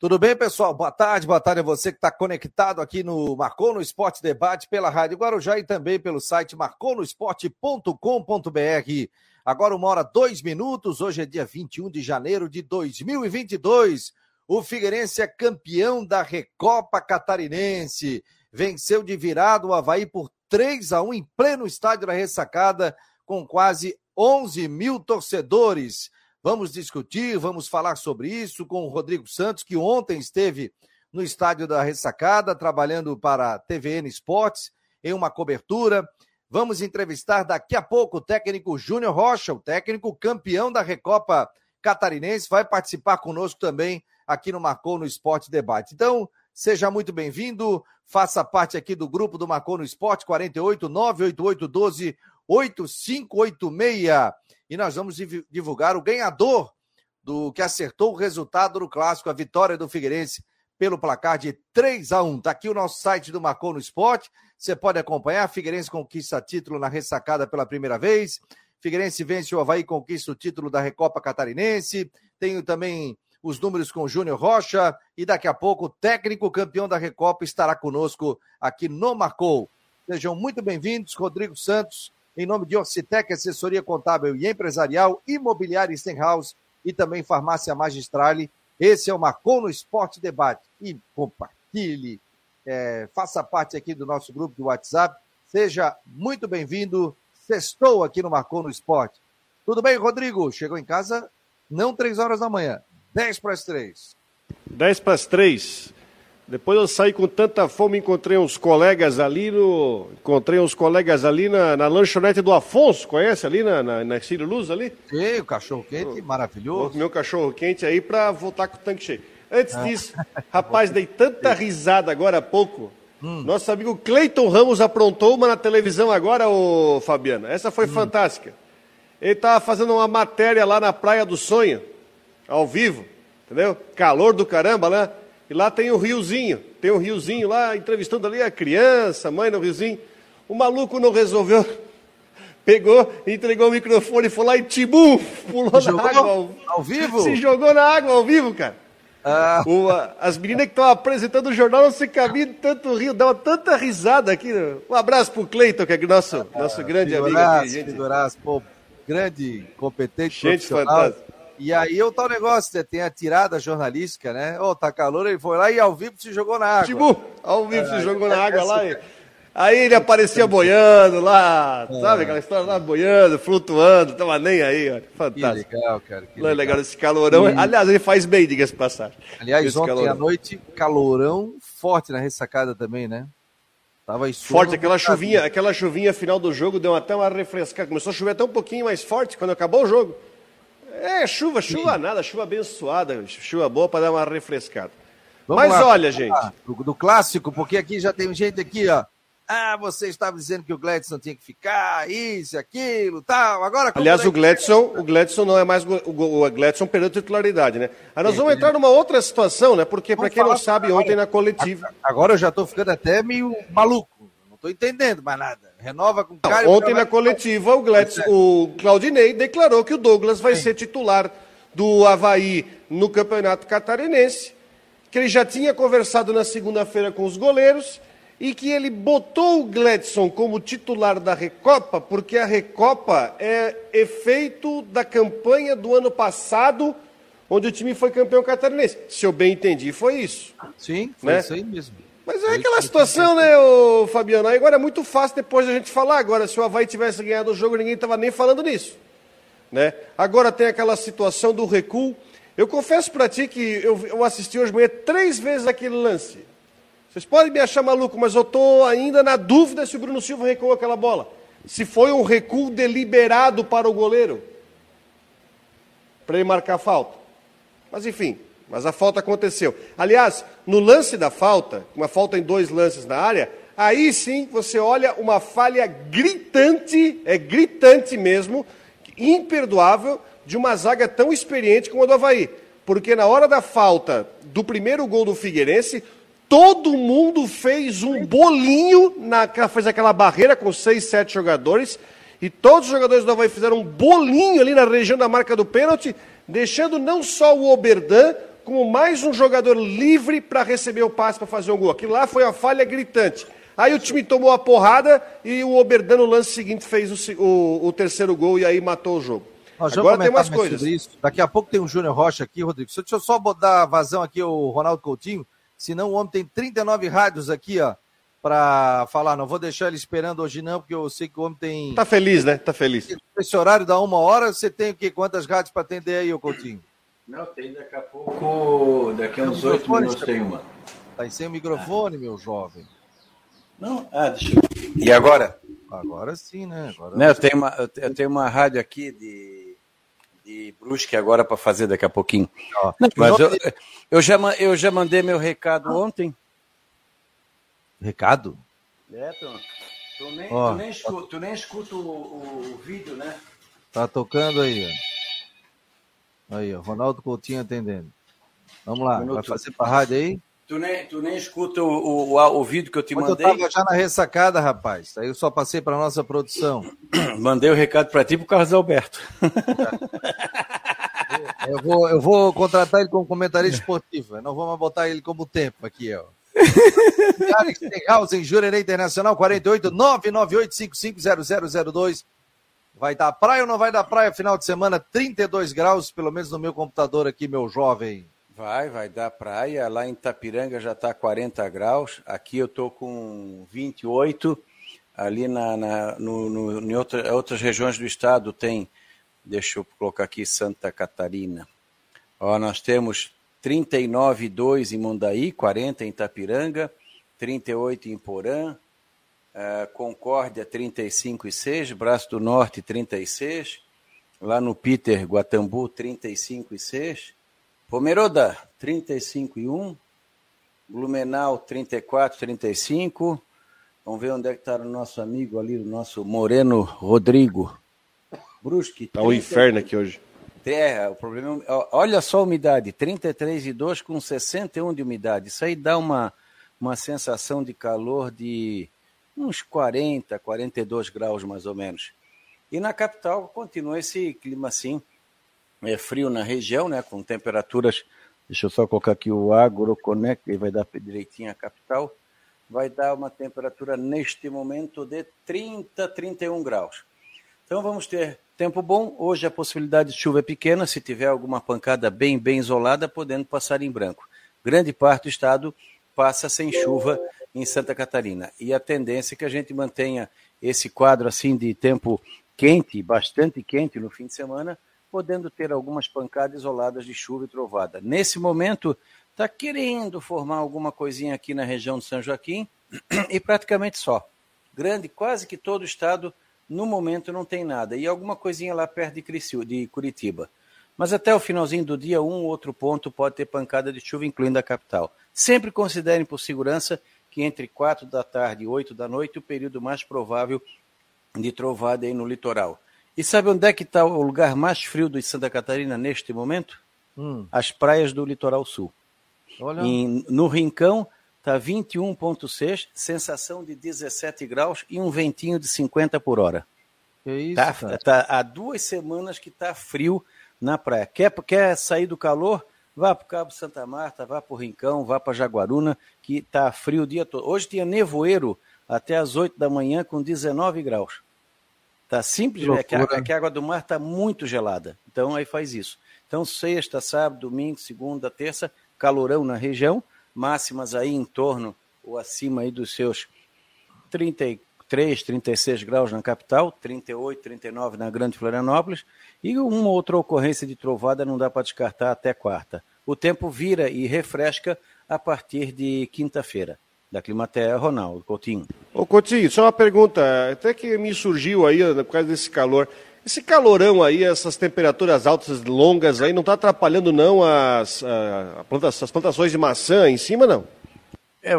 Tudo bem, pessoal? Boa tarde. Boa tarde a você que está conectado aqui no Marcou no Esporte Debate pela Rádio Guarujá e também pelo site marcoinesporte.com.br. Agora 1h02, hoje é dia 21 de janeiro de 2022. O Figueirense é campeão da Recopa Catarinense. Venceu de virada o Avaí por 3-1 em pleno estádio da Ressacada, com quase 11 mil torcedores. Vamos discutir, vamos falar sobre isso com o Rodrigo Santos, que ontem esteve no estádio da Ressacada, trabalhando para a TVN Esportes, em uma cobertura. Vamos entrevistar daqui a pouco o técnico Júnior Rocha, o técnico campeão da Recopa Catarinense, vai participar conosco também aqui no Marcou no Esporte Debate. Então, seja muito bem-vindo, faça parte aqui do grupo do Marcou no Esporte, 48988128586. E nós vamos divulgar o ganhador do que acertou o resultado do clássico, a vitória do Figueirense pelo placar de 3-1. Está aqui o nosso site do Marcou no Esporte. Você pode acompanhar. Figueirense conquista título na Ressacada pela primeira vez. Figueirense vence o Avaí e conquista o título da Recopa Catarinense. Tenho também os números com o Júnior Rocha. E daqui a pouco o técnico campeão da Recopa estará conosco aqui no Marcou. Sejam muito bem-vindos, Rodrigo Santos, em nome de Orcitec, assessoria contábil e empresarial, imobiliária Stenhouse e também farmácia Magistrale. Esse é o Marcou no Esporte Debate. E compartilhe, faça parte aqui do nosso grupo do WhatsApp. Seja muito bem-vindo. Sextou aqui no Marcou no Esporte. Tudo bem, Rodrigo? Chegou em casa, não 3h, 2:50. 2:50. Depois eu saí com tanta fome, encontrei uns colegas ali na lanchonete do Afonso, conhece ali na Ciro Luz ali? Sim, o cachorro quente, maravilhoso. Meu cachorro quente aí pra voltar com o tanque cheio. Antes disso, rapaz, dei tanta risada agora há pouco. Nosso amigo Cleiton Ramos aprontou uma na televisão agora, ô Fabiana. Essa foi fantástica. Ele tava fazendo uma matéria lá na Praia do Sonho, ao vivo, entendeu? Calor do caramba, né? E lá tem o Riozinho, lá, entrevistando ali a criança, a mãe no Riozinho. O maluco não resolveu, pegou, entregou o microfone, foi lá e tibum, pulou na água ao vivo. Se jogou na água ao vivo, cara. Ah. As meninas que estavam apresentando o jornal não se cabiam de tanto rio, dava tanta risada aqui. Um abraço pro Cleiton, que é nosso grande amigo aqui, gente. Pô, grande, competente, gente fantástica. E aí o tal negócio, né? Tem a tirada jornalística, né? Ô, tá calor, ele foi lá e ao vivo se jogou na água. Tipo, ao vivo se jogou na água lá. Aí ele aparecia boiando lá, sabe? Aquela história lá, boiando, flutuando, tava nem aí, olha. Fantástico. Que legal, cara. Que legal esse calorão. E... aliás, ele faz bem, diga-se passar. Aliás, esse ontem calorão à noite, calorão forte na Ressacada também, né? Tava forte, aquela chuvinha final do jogo deu até uma refrescada. Começou a chover até um pouquinho mais forte quando acabou o jogo. É, chuva nada, chuva abençoada, chuva boa para dar uma refrescada. Vamos Mas lá, olha, gente... Do clássico, porque aqui já tem gente aqui, ó. Ah, você estava dizendo que o Gledson tinha que ficar, isso, aquilo, tal, agora... Aliás, o Gledson não é mais... O Gledson perdeu titularidade, né? Aí nós vamos entrar numa outra situação, né? Porque, para quem não sabe, ontem na coletiva... Agora eu já estou ficando até meio maluco, não estou entendendo mais nada. Renova com cara. Não, ontem na coletiva o Claudinei declarou que o Douglas vai ser titular do Avaí no Campeonato Catarinense, que ele já tinha conversado na segunda-feira com os goleiros e que ele botou o Gledson como titular da Recopa, porque a Recopa é efeito da campanha do ano passado, onde o time foi campeão catarinense. Se eu bem entendi, foi isso. Sim, foi, né? Isso aí mesmo. Mas é aquela situação, né, ô Fabiano? Agora é muito fácil depois da gente falar. Agora, se o Avaí tivesse ganhado o jogo, ninguém estava nem falando nisso, né? Agora tem aquela situação do recuo. Eu confesso para ti que eu assisti hoje de manhã 3 vezes aquele lance. Vocês podem me achar maluco, mas eu estou ainda na dúvida se o Bruno Silva recuou aquela bola. Se foi um recuo deliberado para o goleiro, para ele marcar a falta. Mas enfim... mas a falta aconteceu. Aliás, no lance da falta, uma falta em 2 lances na área, aí sim você olha uma falha gritante, é gritante mesmo, imperdoável, de uma zaga tão experiente como a do Avaí. Porque na hora da falta do primeiro gol do Figueirense, todo mundo fez um bolinho, fez aquela barreira com 6, 7 jogadores, e todos os jogadores do Avaí fizeram um bolinho ali na região da marca do pênalti, deixando não só o Oberdan, com mais um jogador livre para receber o passe para fazer o gol. Aquilo lá foi a falha gritante. Aí o time tomou a porrada e o Oberdan, no lance seguinte, fez o terceiro gol e aí matou o jogo. Nós agora tem umas coisas. Isso. Daqui a pouco tem um Júnior Rocha aqui, Rodrigo. Deixa eu só dar vazão aqui ao Ronaldo Coutinho, senão o homem tem 39 rádios aqui, ó, para falar. Não vou deixar ele esperando hoje não, porque eu sei que o homem tem... Tá feliz, né? Tá feliz. Esse horário dá 1 hora, você tem o quê? Quantas rádios para atender aí, ô Coutinho? Não, tem daqui a pouco, daqui a uns 8 minutos tem uma. Tá aí sem o microfone, meu jovem. Não, deixa eu... E agora? Agora sim, né? Agora... Não, eu tenho uma rádio aqui de Brusque agora para fazer daqui a pouquinho. Ó, mas eu já mandei meu recado ontem. Recado? É, tu nem escuta o vídeo, né? Tá tocando aí, ó. Aí, ó, Ronaldo Coutinho atendendo. Vamos lá, vai fazer pra rádio aí? Tu nem escuta o vídeo que eu te mandei? Eu tava já na ressacada, rapaz. Aí eu só passei para nossa produção. Mandei o recado para ti pro Carlos Alberto. Eu vou contratar ele como comentarista esportivo. Não vamos botar ele como tempo aqui, ó. Stenhouse em Jurerê Internacional, 48 998550002. Vai dar praia ou não vai dar praia? Final de semana, 32 graus, pelo menos no meu computador aqui, meu jovem. Vai dar praia. Lá em Itapiranga já está 40 graus. Aqui eu estou com 28. Ali em outras regiões do estado tem... Deixa eu colocar aqui Santa Catarina. Ó, nós temos 39,2 em Mundaí, 40 em Itapiranga, 38 em Porã, Concórdia 35,6, Braço do Norte 36, lá no Peter, Guatambu 35,6, Pomeroda, 35,1. Blumenau, 34, 35. Vamos ver onde é que está o nosso amigo ali, o nosso Moreno Rodrigo. Brusque. Está um inferno aqui hoje. O problema é... Olha só a umidade, 33,2 com 61 de umidade. Isso aí dá uma sensação de calor de uns 40, 42 graus mais ou menos. E na capital continua esse clima assim. É frio na região, né? Com temperaturas... Deixa eu só colocar aqui o AgroConnect, aí vai dar direitinho a capital. Vai dar uma temperatura neste momento de 30, 31 graus. Então vamos ter tempo bom. Hoje a possibilidade de chuva é pequena. Se tiver alguma pancada bem isolada, podendo passar em branco. Grande parte do estado passa sem chuva em Santa Catarina. E a tendência é que a gente mantenha esse quadro assim de tempo quente, bastante quente no fim de semana, podendo ter algumas pancadas isoladas de chuva e trovada. Nesse momento, está querendo formar alguma coisinha aqui na região de São Joaquim e praticamente só. Grande, quase que todo o estado, no momento, não tem nada. E alguma coisinha lá perto de Curitiba. Mas até o finalzinho do dia, um ou outro ponto pode ter pancada de chuva, incluindo a capital. Sempre considerem por segurança que entre 4 da tarde e 8 da noite, o período mais provável de trovada aí no litoral. E sabe onde é que está o lugar mais frio de Santa Catarina neste momento? As praias do litoral sul. Olha. No Rincão está 21,6, sensação de 17 graus e um ventinho de 50 por hora. Que isso, cara. Tá há 2 semanas que está frio na praia. Quer sair do calor? Vá para o Cabo Santa Marta, vá para o Rincão, vá para Jaguaruna, que está frio o dia todo. Hoje tinha nevoeiro até as 8 da manhã com 19 graus. Tá simples, é que a água do mar está muito gelada. Então, aí faz isso. Então, sexta, sábado, domingo, segunda, terça, calorão na região, máximas aí em torno ou acima aí dos seus 33, 36 graus na capital, 38, 39 na Grande Florianópolis, e uma outra ocorrência de trovada não dá para descartar até quarta. O tempo vira e refresca a partir de quinta-feira. Da Climaterra, Ronaldo Coutinho. Ô Coutinho, só uma pergunta, até que me surgiu aí, por causa desse calor. Esse calorão aí, essas temperaturas altas, longas aí, não está atrapalhando não as plantações de maçã em cima, não?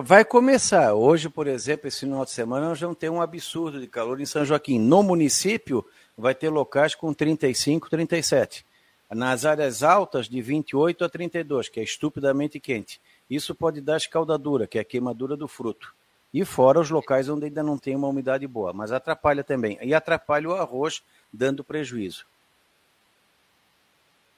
Vai começar. Hoje, por exemplo, esse final de semana, nós vamos ter um absurdo de calor em São Joaquim. No município, vai ter locais com 35, 37. Nas áreas altas, de 28 a 32, que é estupidamente quente. Isso pode dar escaldadura, que é a queimadura do fruto. E fora os locais onde ainda não tem uma umidade boa, mas atrapalha também. E atrapalha o arroz, dando prejuízo.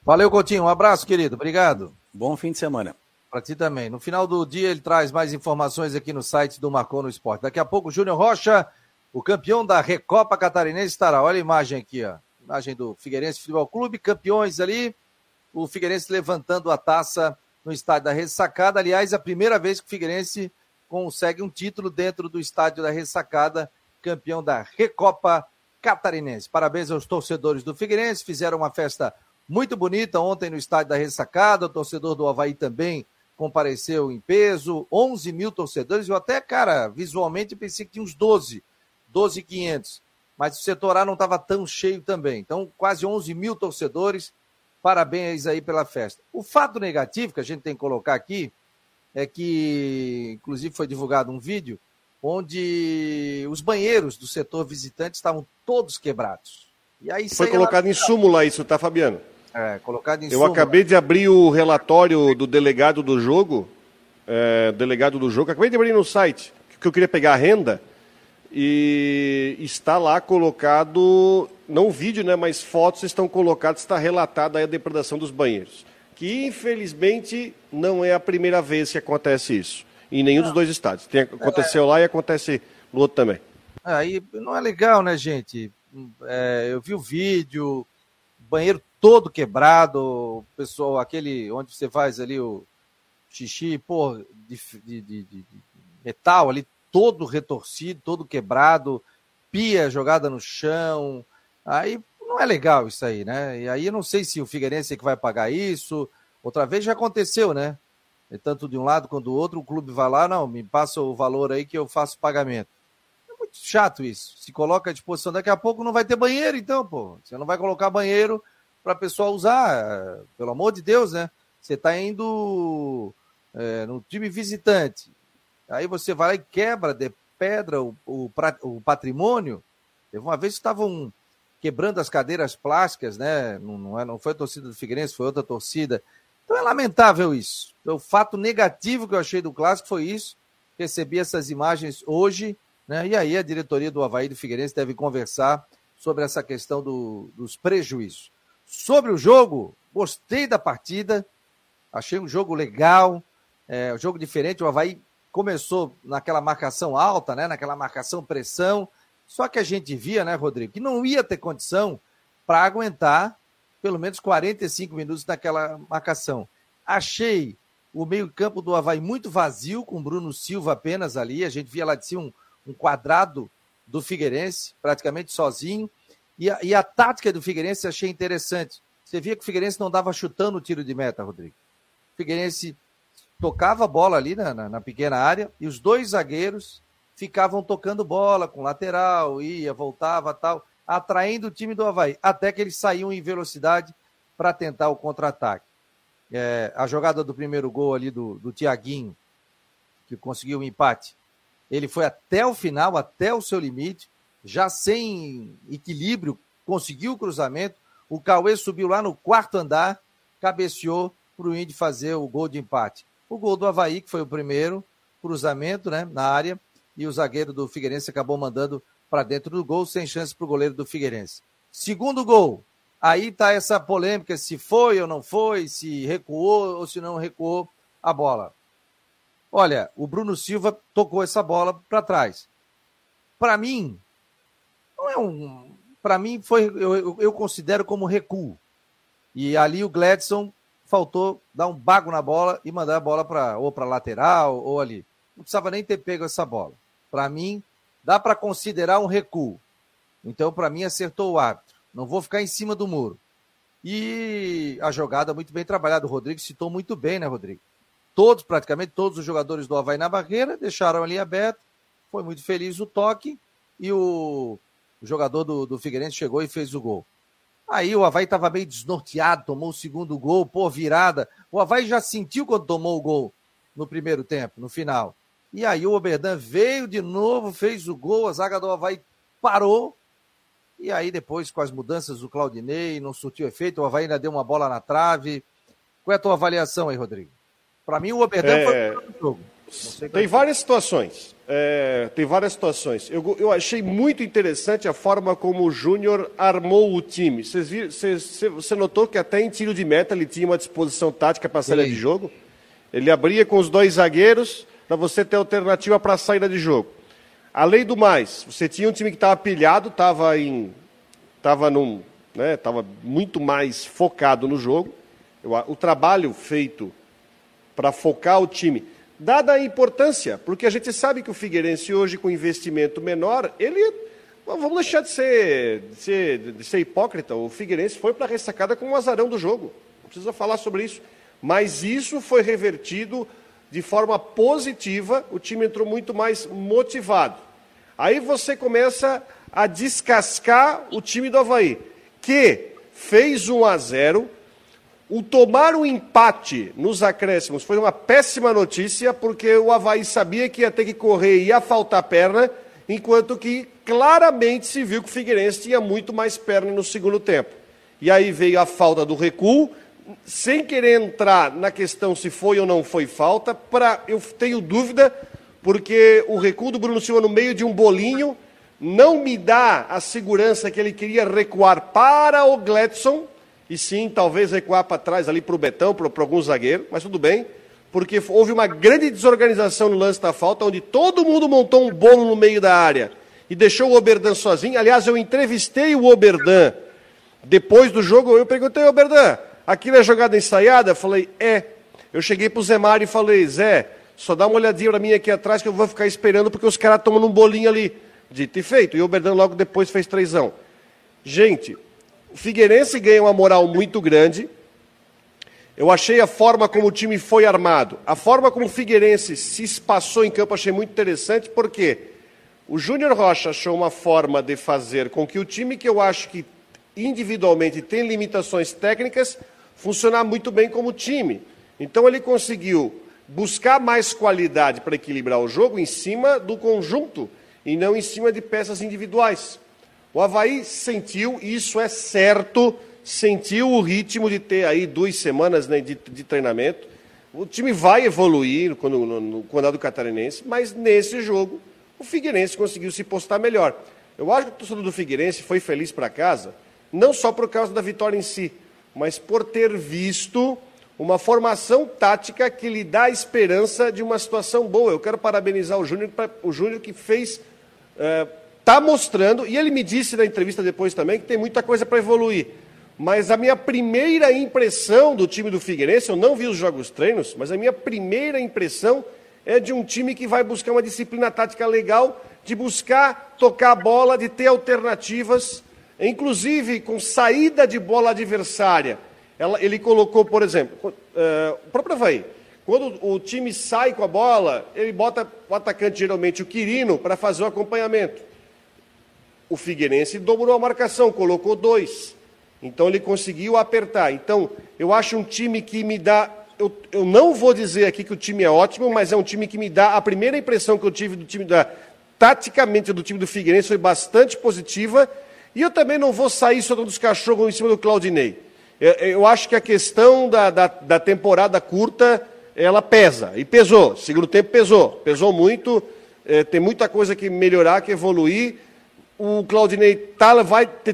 Valeu, Coutinho. Um abraço, querido. Obrigado. Bom fim de semana. Para ti também. No final do dia ele traz mais informações aqui no site do Marcou no Esporte. Daqui a pouco o Júnior Rocha, o campeão da Recopa Catarinense, estará. Olha a imagem aqui, ó. Imagem do Figueirense Futebol Clube, campeões ali. O Figueirense levantando a taça no estádio da Ressacada. Aliás, a primeira vez que o Figueirense consegue um título dentro do estádio da Ressacada, campeão da Recopa Catarinense. Parabéns aos torcedores do Figueirense, fizeram uma festa muito bonita ontem no estádio da Ressacada. O torcedor do Avaí também compareceu em peso, 11 mil torcedores. Eu até, cara, visualmente pensei que tinha uns 12.500, mas o setor A não estava tão cheio também. Então, quase 11 mil torcedores, parabéns aí pela festa. O fato negativo que a gente tem que colocar aqui é que, inclusive, foi divulgado um vídeo onde os banheiros do setor visitante estavam todos quebrados. E aí, foi colocado em súmula isso, tá, Fabiano? É, colocado em súmula. Eu acabei de abrir o relatório do delegado do jogo, acabei de abrir no site, que eu queria pegar a renda, e está lá colocado, não o vídeo, né, mas fotos estão colocadas, está relatada aí a depredação dos banheiros, que infelizmente não é a primeira vez que acontece isso. Em nenhum dos dois estádios. Aconteceu lá e acontece no outro também. Aí não é legal, né, gente? Eu vi o vídeo, banheiro todo quebrado, pessoal, aquele onde você faz ali o xixi, de metal ali, todo retorcido, todo quebrado, pia jogada no chão. Aí não é legal isso aí, né? E aí eu não sei se o Figueirense é que vai pagar isso. Outra vez já aconteceu, né? Tanto de um lado quanto do outro, o clube vai lá, não, me passa o valor aí que eu faço o pagamento. É muito chato isso, se coloca à disposição, daqui a pouco não vai ter banheiro então, pô. Você não vai colocar banheiro para a pessoa usar, pelo amor de Deus, né? Você está indo no time visitante, aí você vai lá e quebra, depedra o patrimônio. Teve uma vez que estavam quebrando as cadeiras plásticas, né? Não foi a torcida do Figueirense, foi outra torcida. Então é lamentável isso. O fato negativo que eu achei do clássico foi isso. Recebi essas imagens hoje, né? E aí a diretoria do Avaí e do Figueirense deve conversar sobre essa questão dos prejuízos. Sobre o jogo, gostei da partida. Achei um jogo legal, um jogo diferente. O Avaí começou naquela marcação alta, né? Naquela marcação pressão. Só que a gente via, né, Rodrigo, que não ia ter condição para aguentar pelo menos 45 minutos naquela marcação. Achei o meio-campo do Avaí muito vazio, com Bruno Silva apenas ali. A gente via lá de cima um quadrado do Figueirense, praticamente sozinho. E a tática do Figueirense achei interessante. Você via que o Figueirense não dava chutando o tiro de meta, Rodrigo. O Figueirense tocava a bola ali na pequena área e os dois zagueiros ficavam tocando bola com lateral, ia, voltava, tal, atraindo o time do Avaí, até que eles saíam em velocidade para tentar o contra-ataque. A jogada do primeiro gol ali do Thiaguinho, que conseguiu o empate, ele foi até o final, até o seu limite, já sem equilíbrio, conseguiu o cruzamento, o Cauê subiu lá no quarto andar, cabeceou para o Indy fazer o gol de empate. O gol do Avaí, que foi o primeiro, cruzamento, né, na área, e o zagueiro do Figueirense acabou mandando para dentro do gol, sem chance para o goleiro do Figueirense. Segundo gol, aí está essa polêmica, se foi ou não foi, se recuou ou se não recuou a bola. Olha, o Bruno Silva tocou essa bola para trás. Para mim, para mim foi, eu considero como recuo. E ali o Gledson faltou dar um bago na bola e mandar a bola para lateral ou ali. Não precisava nem ter pego essa bola. Para mim, dá para considerar um recuo. Então, para mim, acertou o árbitro. Não vou ficar em cima do muro. E a jogada muito bem trabalhada. O Rodrigo citou muito bem, né, Rodrigo? Praticamente todos os jogadores do Avaí na barreira, deixaram ali aberto. Foi muito feliz o toque. E o jogador do Figueirense chegou e fez o gol. Aí o Avaí estava meio desnorteado, tomou o segundo gol, virada. O Avaí já sentiu quando tomou o gol no primeiro tempo, no final. E aí o Oberdan veio de novo, fez o gol, a zaga do Avaí parou. E aí depois, com as mudanças do Claudinei, não surtiu efeito, o Avaí ainda deu uma bola na trave. Qual é a tua avaliação aí, Rodrigo? Para mim, o Oberdan foi o melhor do jogo. Tem várias situações. Eu achei muito interessante a forma como o Júnior armou o time. Você notou que até em tiro de meta ele tinha uma disposição tática para a saída de jogo? Ele abria com os dois zagueiros para você ter alternativa para a saída de jogo. Além do mais, você tinha um time que estava pilhado, estava muito mais focado no jogo. O trabalho feito para focar o time... Dada a importância, porque a gente sabe que o Figueirense hoje, com investimento menor, ele... Vamos deixar de ser hipócrita. O Figueirense foi para a Ressacada com o azarão do jogo. Não precisa falar sobre isso. Mas isso foi revertido de forma positiva. O time entrou muito mais motivado. Aí você começa a descascar o time do Avaí, que fez 1-0... O tomar um empate nos acréscimos foi uma péssima notícia, porque o Avaí sabia que ia ter que correr e ia faltar perna, enquanto que claramente se viu que o Figueirense tinha muito mais perna no segundo tempo. E aí veio a falta do recuo, sem querer entrar na questão se foi ou não foi falta, eu tenho dúvida, porque o recuo do Bruno Silva no meio de um bolinho não me dá a segurança que ele queria recuar para o Gledson, e sim, talvez recuar para trás ali para o Betão, para algum zagueiro, mas tudo bem, porque houve uma grande desorganização no lance da falta, onde todo mundo montou um bolo no meio da área e deixou o Oberdan sozinho. Aliás, eu entrevistei o Oberdan depois do jogo, eu perguntei ao Oberdan, aquilo é jogada ensaiada? Eu falei, é. Eu cheguei para o Zé Mário e falei, Zé, só dá uma olhadinha para mim aqui atrás que eu vou ficar esperando porque os caras tomam um bolinho ali. Dito e feito. E o Oberdan logo depois fez 3-1. Gente... O Figueirense ganha uma moral muito grande. Eu achei a forma como o time foi armado. A forma como o Figueirense se espaçou em campo, achei muito interessante, porque o Júnior Rocha achou uma forma de fazer com que o time, que eu acho que individualmente tem limitações técnicas, funcionar muito bem como time. Então ele conseguiu buscar mais qualidade para equilibrar o jogo em cima do conjunto e não em cima de peças individuais. O Avaí sentiu, isso é certo, sentiu o ritmo de ter aí 2 semanas, né, de treinamento. O time vai evoluir no Campeonato Catarinense, mas nesse jogo o Figueirense conseguiu se postar melhor. Eu acho que o torcedor do Figueirense foi feliz para casa, não só por causa da vitória em si, mas por ter visto uma formação tática que lhe dá esperança de uma situação boa. Eu quero parabenizar o Júnior que fez... Está mostrando, e ele me disse na entrevista depois também, que tem muita coisa para evoluir. Mas a minha primeira impressão do time do Figueirense, eu não vi os jogos treinos, mas a minha primeira impressão é de um time que vai buscar uma disciplina tática legal, de buscar tocar a bola, de ter alternativas, inclusive com saída de bola adversária. Ele colocou, por exemplo, o próprio Avaí. Quando o time sai com a bola, ele bota o atacante, geralmente o Quirino, para fazer o acompanhamento. O Figueirense dobrou a marcação, colocou 2. Então ele conseguiu apertar. Então, eu acho um time que me dá... Eu não vou dizer aqui que o time é ótimo, mas é um time que me dá... A primeira impressão que eu tive do time... Taticamente, do time do Figueirense foi bastante positiva. E eu também não vou sair soltando os cachorros em cima do Claudinei. Eu acho que a questão da temporada curta, ela pesa. E pesou. Segundo tempo pesou. Pesou muito. Tem muita coisa que melhorar, que evoluir. O Claudinei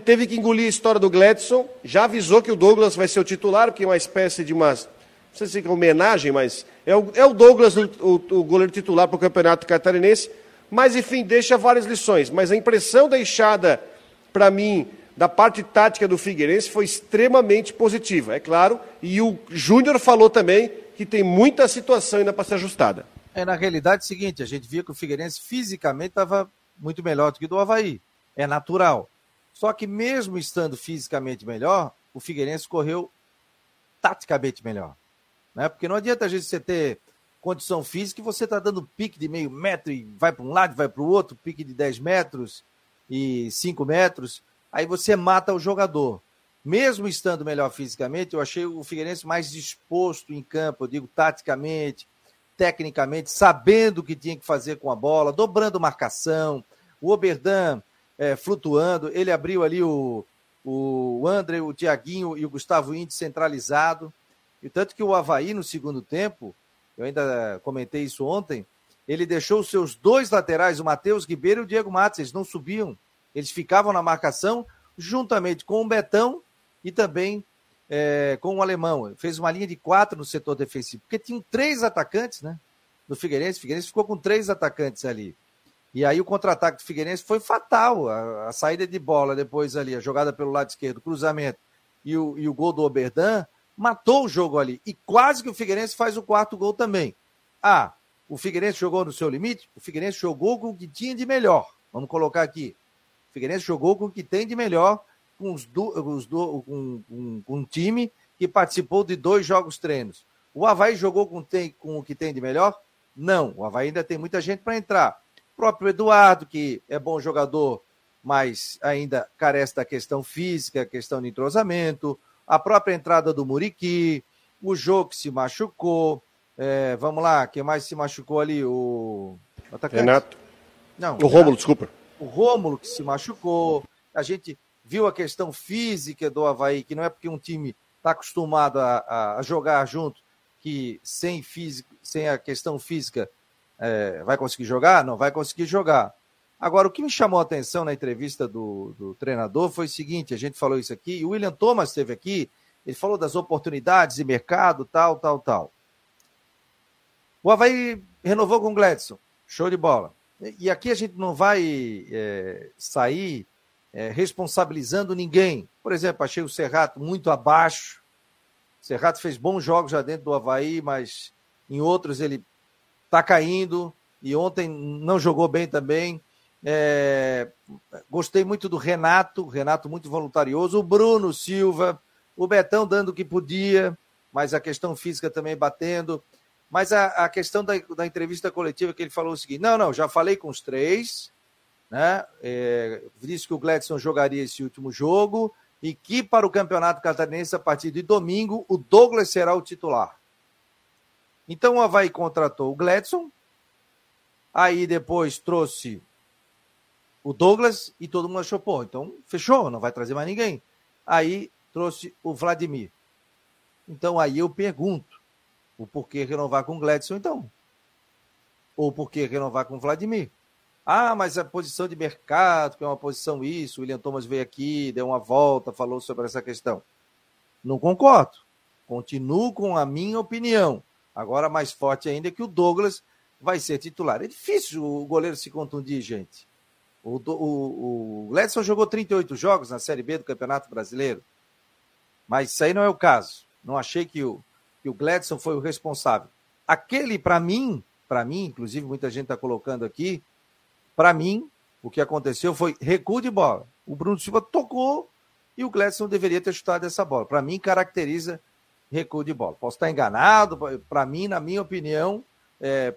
teve que engolir a história do Gledson, já avisou que o Douglas vai ser o titular, porque é uma espécie de uma, não sei se é uma homenagem, mas é o Douglas, o goleiro titular para o Campeonato Catarinense, mas enfim, deixa várias lições. Mas a impressão deixada para mim da parte tática do Figueirense foi extremamente positiva, é claro, e o Júnior falou também que tem muita situação ainda para ser ajustada. Na realidade é o seguinte, a gente via que o Figueirense fisicamente estava muito melhor do que o do Avaí. É natural. Só que mesmo estando fisicamente melhor, o Figueirense correu taticamente melhor. Né? Porque não adianta a gente você ter condição física e você está dando pique de meio metro e vai para um lado, vai para o outro, pique de 10 metros e 5 metros. Aí você mata o jogador. Mesmo estando melhor fisicamente, eu achei o Figueirense mais disposto em campo, eu digo taticamente, tecnicamente, sabendo o que tinha que fazer com a bola, dobrando marcação. O Oberdan... flutuando, ele abriu ali o André, o Thiaguinho e o Gustavo Indy centralizado, e tanto que o Avaí no segundo tempo eu ainda comentei isso ontem, ele deixou os seus dois laterais, o Matheus Ribeiro e o Diego Matos, eles não subiam, eles ficavam na marcação, juntamente com o Betão e também com o Alemão. Fez uma linha de 4 no setor defensivo, porque tinham 3 atacantes, né? No Figueirense, o Figueirense ficou com 3 atacantes ali. E aí o contra-ataque do Figueirense foi fatal, a saída de bola depois ali, a jogada pelo lado esquerdo, o cruzamento e o gol do Oberdan, matou o jogo ali, e quase que o Figueirense faz o 4º gol também. Ah, o Figueirense jogou no seu limite? O Figueirense jogou com o que tinha de melhor, vamos colocar aqui. O Figueirense jogou com o que tem de melhor, com um time que participou de 2 jogos treinos. O Avaí jogou com o que tem de melhor? Não, o Avaí ainda tem muita gente para entrar. O próprio Eduardo, que é bom jogador, mas ainda carece da questão física, questão de entrosamento, a própria entrada do Muriqui, o Jô que se machucou, vamos lá, quem mais se machucou ali? O atacante? Renato. Não, o Rômulo, desculpa. O Rômulo que se machucou, a gente viu a questão física do Avaí, que não é porque um time está acostumado a jogar junto, que sem a questão física vai conseguir jogar? Não vai conseguir jogar. Agora, o que me chamou a atenção na entrevista do treinador foi o seguinte, a gente falou isso aqui, e o William Thomas esteve aqui, ele falou das oportunidades de mercado, tal. O Avaí renovou com o Gledson, show de bola. E aqui a gente não vai sair responsabilizando ninguém. Por exemplo, achei o Serrato muito abaixo. O Serrato fez bons jogos já dentro do Avaí, mas em outros ele está caindo, e ontem não jogou bem também. Gostei muito do Renato muito voluntarioso, o Bruno Silva, o Betão dando o que podia, mas a questão física também batendo, mas a questão da entrevista coletiva que ele falou o seguinte, não, já falei com os 3, né? Disse que o Gledson jogaria esse último jogo e que para o Campeonato Catarinense a partir de domingo o Douglas será o titular. Então o Avaí contratou o Gledson, aí depois trouxe o Douglas, e todo mundo achou, pô, então fechou, não vai trazer mais ninguém. Aí trouxe o Vladimir. Então aí eu pergunto, o porquê renovar com o Gledson então? Ou porquê renovar com o Vladimir? Ah, mas a posição de mercado, que é uma posição isso, o William Thomas veio aqui, deu uma volta, falou sobre essa questão. Não concordo. Continuo com a minha opinião. Agora mais forte ainda é que o Douglas vai ser titular. É difícil o goleiro se contundir, gente. O Gledson jogou 38 jogos na Série B do Campeonato Brasileiro, mas isso aí não é o caso. Não achei que o Gledson foi o responsável. Aquele, para mim, inclusive muita gente está colocando aqui, para mim, o que aconteceu foi recuo de bola. O Bruno Silva tocou e o Gledson deveria ter chutado essa bola. Para mim, caracteriza recuo de bola. Posso estar enganado, para mim, na minha opinião,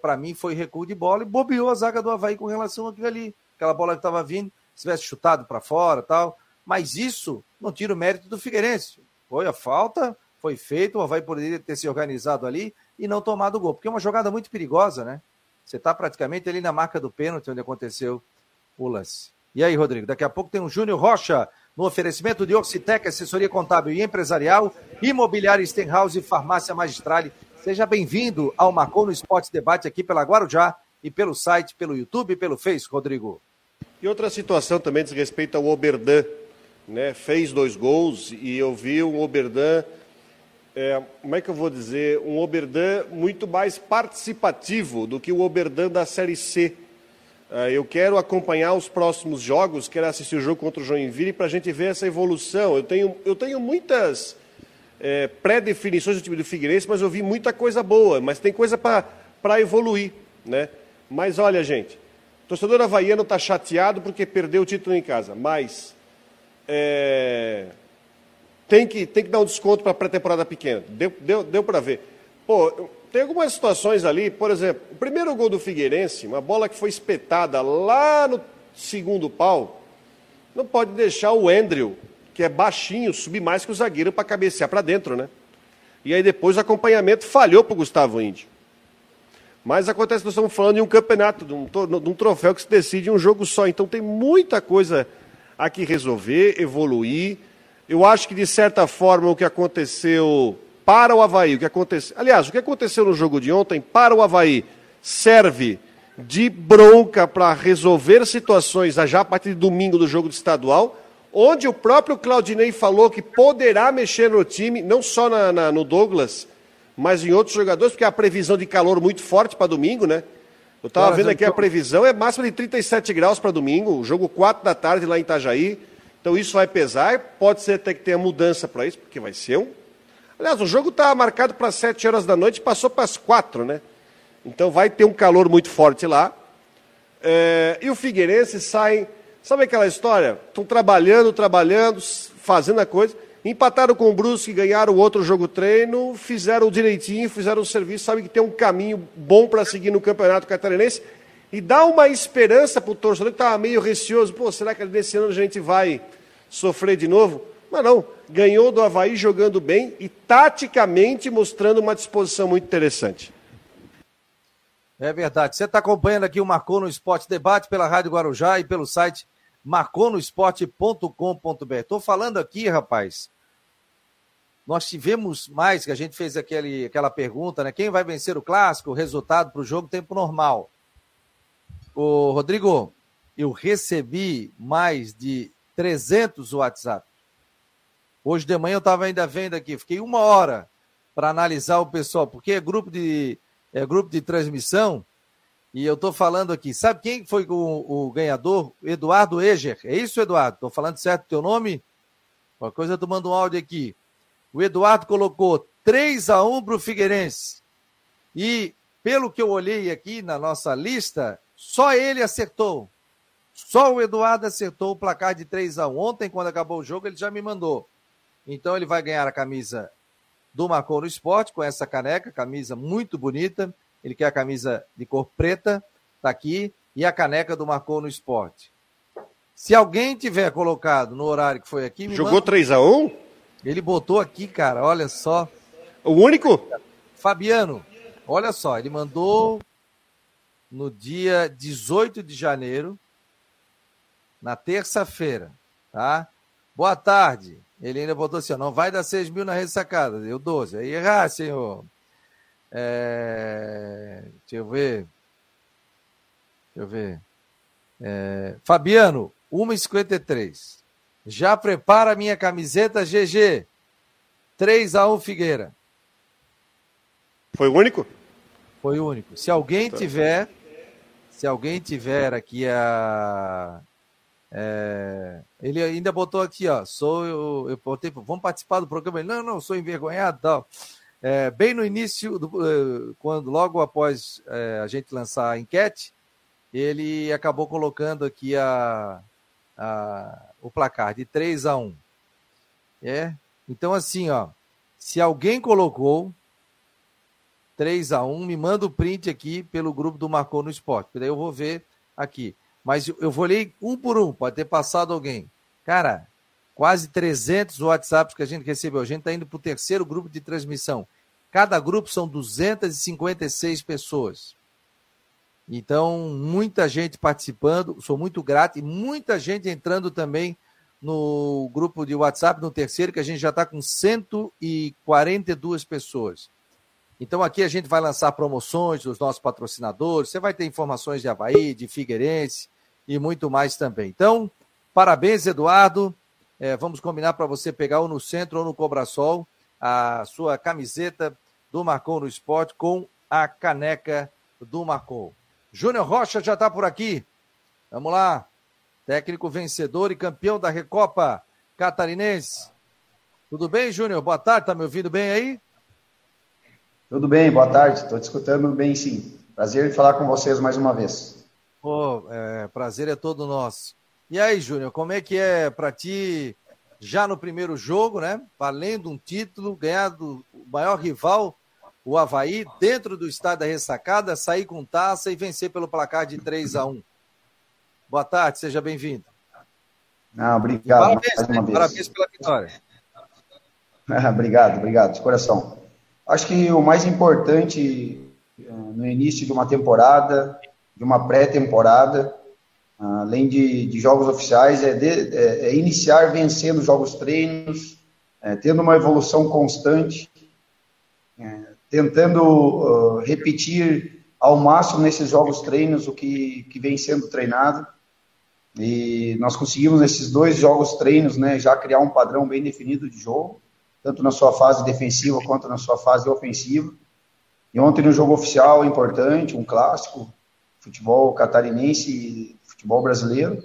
para mim foi recuo de bola e bobeou a zaga do Avaí com relação àquilo ali. Aquela bola que estava vindo, se tivesse chutado para fora tal, mas isso não tira o mérito do Figueirense. Foi a falta, foi feito, o Avaí poderia ter se organizado ali e não tomado o gol, porque é uma jogada muito perigosa, né? Você está praticamente ali na marca do pênalti onde aconteceu o lance. E aí, Rodrigo, daqui a pouco tem um Júnior Rocha no oferecimento de Orcitec, assessoria contábil e empresarial, imobiliária Stenhouse e farmácia Magistrale. Seja bem-vindo ao Marcou no Esporte Debate aqui pela Guarujá e pelo site, pelo YouTube e pelo Face, Rodrigo. E outra situação também diz respeito ao Oberdan, né? Fez 2 gols e eu vi um Oberdan, como é que eu vou dizer, um Oberdan muito mais participativo do que o Oberdan da Série C. Eu quero acompanhar os próximos jogos, quero assistir o jogo contra o Joinville para a gente ver essa evolução. Eu tenho muitas pré-definições do time do Figueirense, mas eu vi muita coisa boa, mas tem coisa para evoluir, né? Mas olha, gente, torcedor havaiano está chateado porque perdeu o título em casa, mas tem que dar um desconto para a pré-temporada pequena. Deu para ver. Pô, tem algumas situações ali, por exemplo, o primeiro gol do Figueirense, uma bola que foi espetada lá no segundo pau, não pode deixar o Andrew, que é baixinho, subir mais que o zagueiro para cabecear para dentro, né? E aí depois o acompanhamento falhou para o Gustavo Índio. Mas acontece que nós estamos falando de um campeonato, de um troféu que se decide em um jogo só. Então tem muita coisa a que resolver, evoluir. Eu acho que, de certa forma, o que aconteceu para o Avaí. O que aconteceu? Aliás, o que aconteceu no jogo de ontem para o Avaí serve de bronca para resolver situações já a partir de domingo do jogo de estadual, onde o próprio Claudinei falou que poderá mexer no time, não só no Douglas, mas em outros jogadores, porque há a previsão de calor muito forte para domingo, né? Eu estava vendo aqui a previsão, é máxima de 37 graus para domingo, jogo 4 da tarde lá em Itajaí, então isso vai pesar, pode ser até que tenha mudança para isso, porque vai ser um... Aliás, o jogo está marcado para 7 horas da noite, passou para as 4, né? Então vai ter um calor muito forte lá. E o Figueirense sai... Sabe aquela história? Estão trabalhando, fazendo a coisa. Empataram com o Brusque, ganharam o outro jogo-treino, fizeram direitinho, fizeram o serviço. Sabe que tem um caminho bom para seguir no Campeonato Catarinense. E dá uma esperança para o torcedor que estava meio receoso. Pô, será que nesse ano a gente vai sofrer de novo? Mas não, ganhou do Avaí jogando bem e taticamente mostrando uma disposição muito interessante. É verdade. Você está acompanhando aqui o Marcou no Esporte Debate pela Rádio Guarujá e pelo site marcoinesporte.com.br. Estou falando aqui, rapaz, nós tivemos mais, que a gente fez aquela pergunta, né? Quem vai vencer o clássico, o resultado para o jogo, tempo normal. Ô, Rodrigo, eu recebi mais de 300 WhatsApp. Hoje de manhã eu estava ainda vendo aqui, fiquei uma hora para analisar o pessoal, porque é grupo de transmissão, e eu estou falando aqui. Sabe quem foi o ganhador? Eduardo Eger. É isso, Eduardo? Estou falando certo o teu nome? Uma coisa, tu manda um áudio aqui. O Eduardo colocou 3-1 para o Figueirense. E, pelo que eu olhei aqui na nossa lista, só ele acertou. Só o Eduardo acertou o placar de 3-1. Ontem, quando acabou o jogo, ele já me mandou. Então, ele vai ganhar a camisa do Marcou no Esporte, com essa caneca, camisa muito bonita, ele quer a camisa de cor preta, tá aqui, e a caneca do Marcou no Esporte. Se alguém tiver colocado no horário que foi aqui... Jogou 3-1? Ele botou aqui, cara, olha só. O único? Fabiano, olha só, ele mandou no dia 18 de janeiro, na terça-feira, tá? Boa tarde. Ele ainda botou assim, ó, não vai dar 6 mil na Ressacada, deu 12. Aí errar, senhor. Deixa eu ver. Fabiano, 1,53. Já prepara minha camiseta, GG. 3-1 Figueira. Foi o único? Foi o único. Se alguém tiver aqui a... ele ainda botou aqui, ó, vamos participar do programa, ele, não, sou envergonhado, tal. Bem no início, logo após a gente lançar a enquete, ele acabou colocando aqui o placar de 3-1. Então assim, ó, se alguém colocou 3-1, me manda o print aqui pelo grupo do Marcou no Esporte, daí eu vou ver aqui. Mas eu vou ler um por um, pode ter passado alguém. Cara, quase 300 WhatsApps que a gente recebeu. A gente está indo para o terceiro grupo de transmissão. Cada grupo são 256 pessoas. Então, muita gente participando, sou muito grato. E muita gente entrando também no grupo de WhatsApp, no terceiro, que a gente já está com 142 pessoas. Então aqui a gente vai lançar promoções dos nossos patrocinadores, você vai ter informações de Avaí, de Figueirense e muito mais também. Então, parabéns, Eduardo. Vamos combinar para você pegar ou no Centro ou no Cobrasol a sua camiseta do Marcou no Esporte com a caneca do Marcou. Júnior Rocha já está por aqui. Vamos lá. Técnico vencedor e campeão da Recopa Catarinense. Tudo bem, Júnior? Boa tarde, tá me ouvindo bem aí? Tudo bem, boa tarde, estou te escutando bem, sim. Prazer em falar com vocês mais uma vez. Pô, prazer é todo nosso. E aí, Júnior, como é que é para ti, já no primeiro jogo, né, valendo um título, ganhar do maior rival, o Avaí, dentro do estádio da Ressacada, sair com taça e vencer pelo placar de 3-1? Boa tarde, seja bem-vindo. Ah, obrigado. Parabéns, mais uma vez. Parabéns pela vitória. Obrigado, de coração. Acho que o mais importante no início de uma temporada, de uma pré-temporada, além de jogos oficiais, é iniciar vencendo jogos treinos, tendo uma evolução constante, tentando repetir ao máximo nesses jogos treinos o que vem sendo treinado. E nós conseguimos nesses dois jogos treinos, né, já criar um padrão bem definido de jogo, tanto na sua fase defensiva quanto na sua fase ofensiva. E ontem no jogo oficial importante, um clássico, futebol catarinense e futebol brasileiro,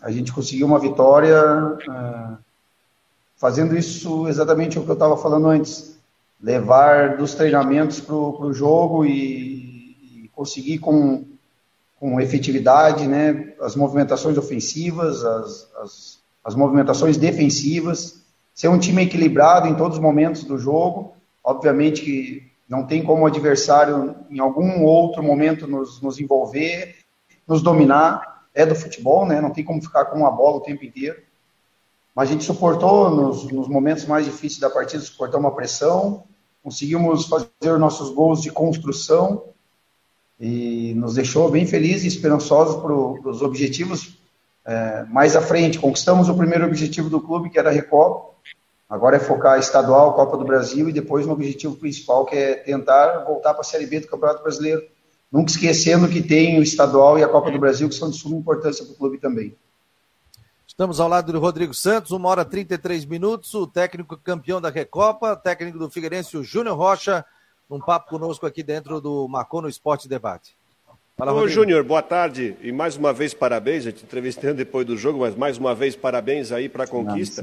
a gente conseguiu uma vitória fazendo isso exatamente o que eu estava falando antes, levar dos treinamentos para o jogo e conseguir com efetividade, né, as movimentações ofensivas, as movimentações defensivas, ser um time equilibrado em todos os momentos do jogo. Obviamente que não tem como o adversário em algum outro momento nos envolver, nos dominar, é do futebol, né, não tem como ficar com a bola o tempo inteiro, mas a gente suportou nos momentos mais difíceis da partida, suportar uma pressão, conseguimos fazer nossos gols de construção, e nos deixou bem felizes e esperançosos para os objetivos mais à frente. Conquistamos o primeiro objetivo do clube, que era a Recopa, agora é focar estadual, Copa do Brasil, e depois no objetivo principal, que é tentar voltar para a Série B do Campeonato Brasileiro, nunca esquecendo que tem o estadual e a Copa do Brasil, que são de suma importância para o clube também. Estamos ao lado do Rodrigo Santos, 1h33, o técnico campeão da Recopa, técnico do Figueirense, o Júnior Rocha, um papo conosco aqui dentro do Marcou no Esporte Debate. Fala, Rodrigo. Ô, Júnior, boa tarde e mais uma vez parabéns, a gente entrevistando depois do jogo, mas mais uma vez parabéns aí para a conquista.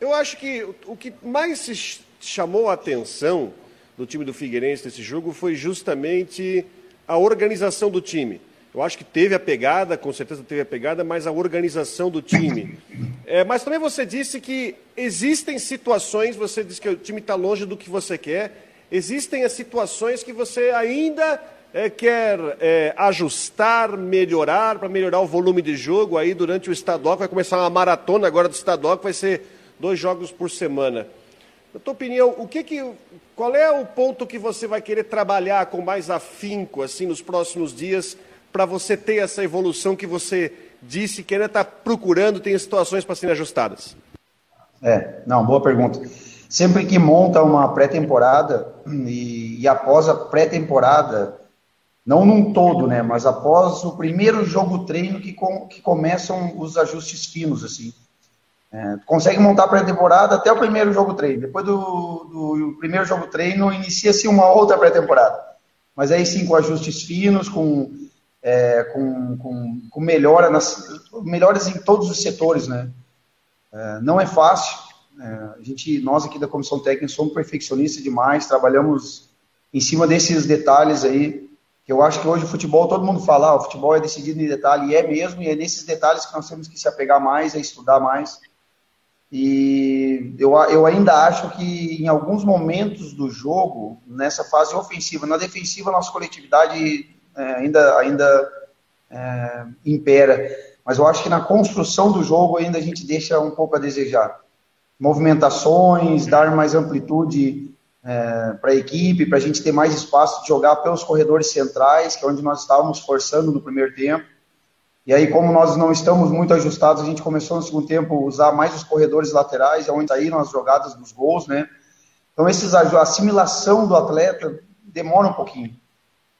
Eu acho que o que mais se chamou a atenção do time do Figueirense nesse jogo foi justamente a organização do time. Eu acho que teve a pegada, com certeza teve a pegada, mas a organização do time. Mas também você disse que existem situações, você disse que o time está longe do que você quer, existem as situações que você ainda quer ajustar, melhorar, para melhorar o volume de jogo aí durante o estadual, que vai começar uma maratona agora do estadual, que vai ser 2 jogos por semana. Na tua opinião, qual é o ponto que você vai querer trabalhar com mais afinco assim, nos próximos dias, para você ter essa evolução que você disse que ainda está procurando, tem situações para serem ajustadas? Boa pergunta. Sempre que monta uma pré-temporada, e após a pré-temporada, não num todo, né, mas após o primeiro jogo-treino que começam os ajustes finos, assim. Consegue montar a pré-temporada até o primeiro jogo-treino. Depois do primeiro jogo-treino, inicia-se uma outra pré-temporada. Mas aí sim, com ajustes finos, com melhoras em todos os setores, né? Não é fácil. Nós aqui da Comissão Técnica somos perfeccionistas demais, trabalhamos em cima desses detalhes aí, que eu acho que hoje o futebol, todo mundo fala, o futebol é decidido em detalhe, e é mesmo, e é nesses detalhes que nós temos que se apegar mais, estudar mais. E eu ainda acho que em alguns momentos do jogo, nessa fase ofensiva, na defensiva, nossa coletividade ainda impera, mas eu acho que na construção do jogo ainda a gente deixa um pouco a desejar. Movimentações, dar mais amplitude para a equipe, para a gente ter mais espaço de jogar pelos corredores centrais, que é onde nós estávamos forçando no primeiro tempo, e aí como nós não estamos muito ajustados, a gente começou no segundo tempo a usar mais os corredores laterais, onde saíram as jogadas dos gols, né? Então a assimilação do atleta demora um pouquinho.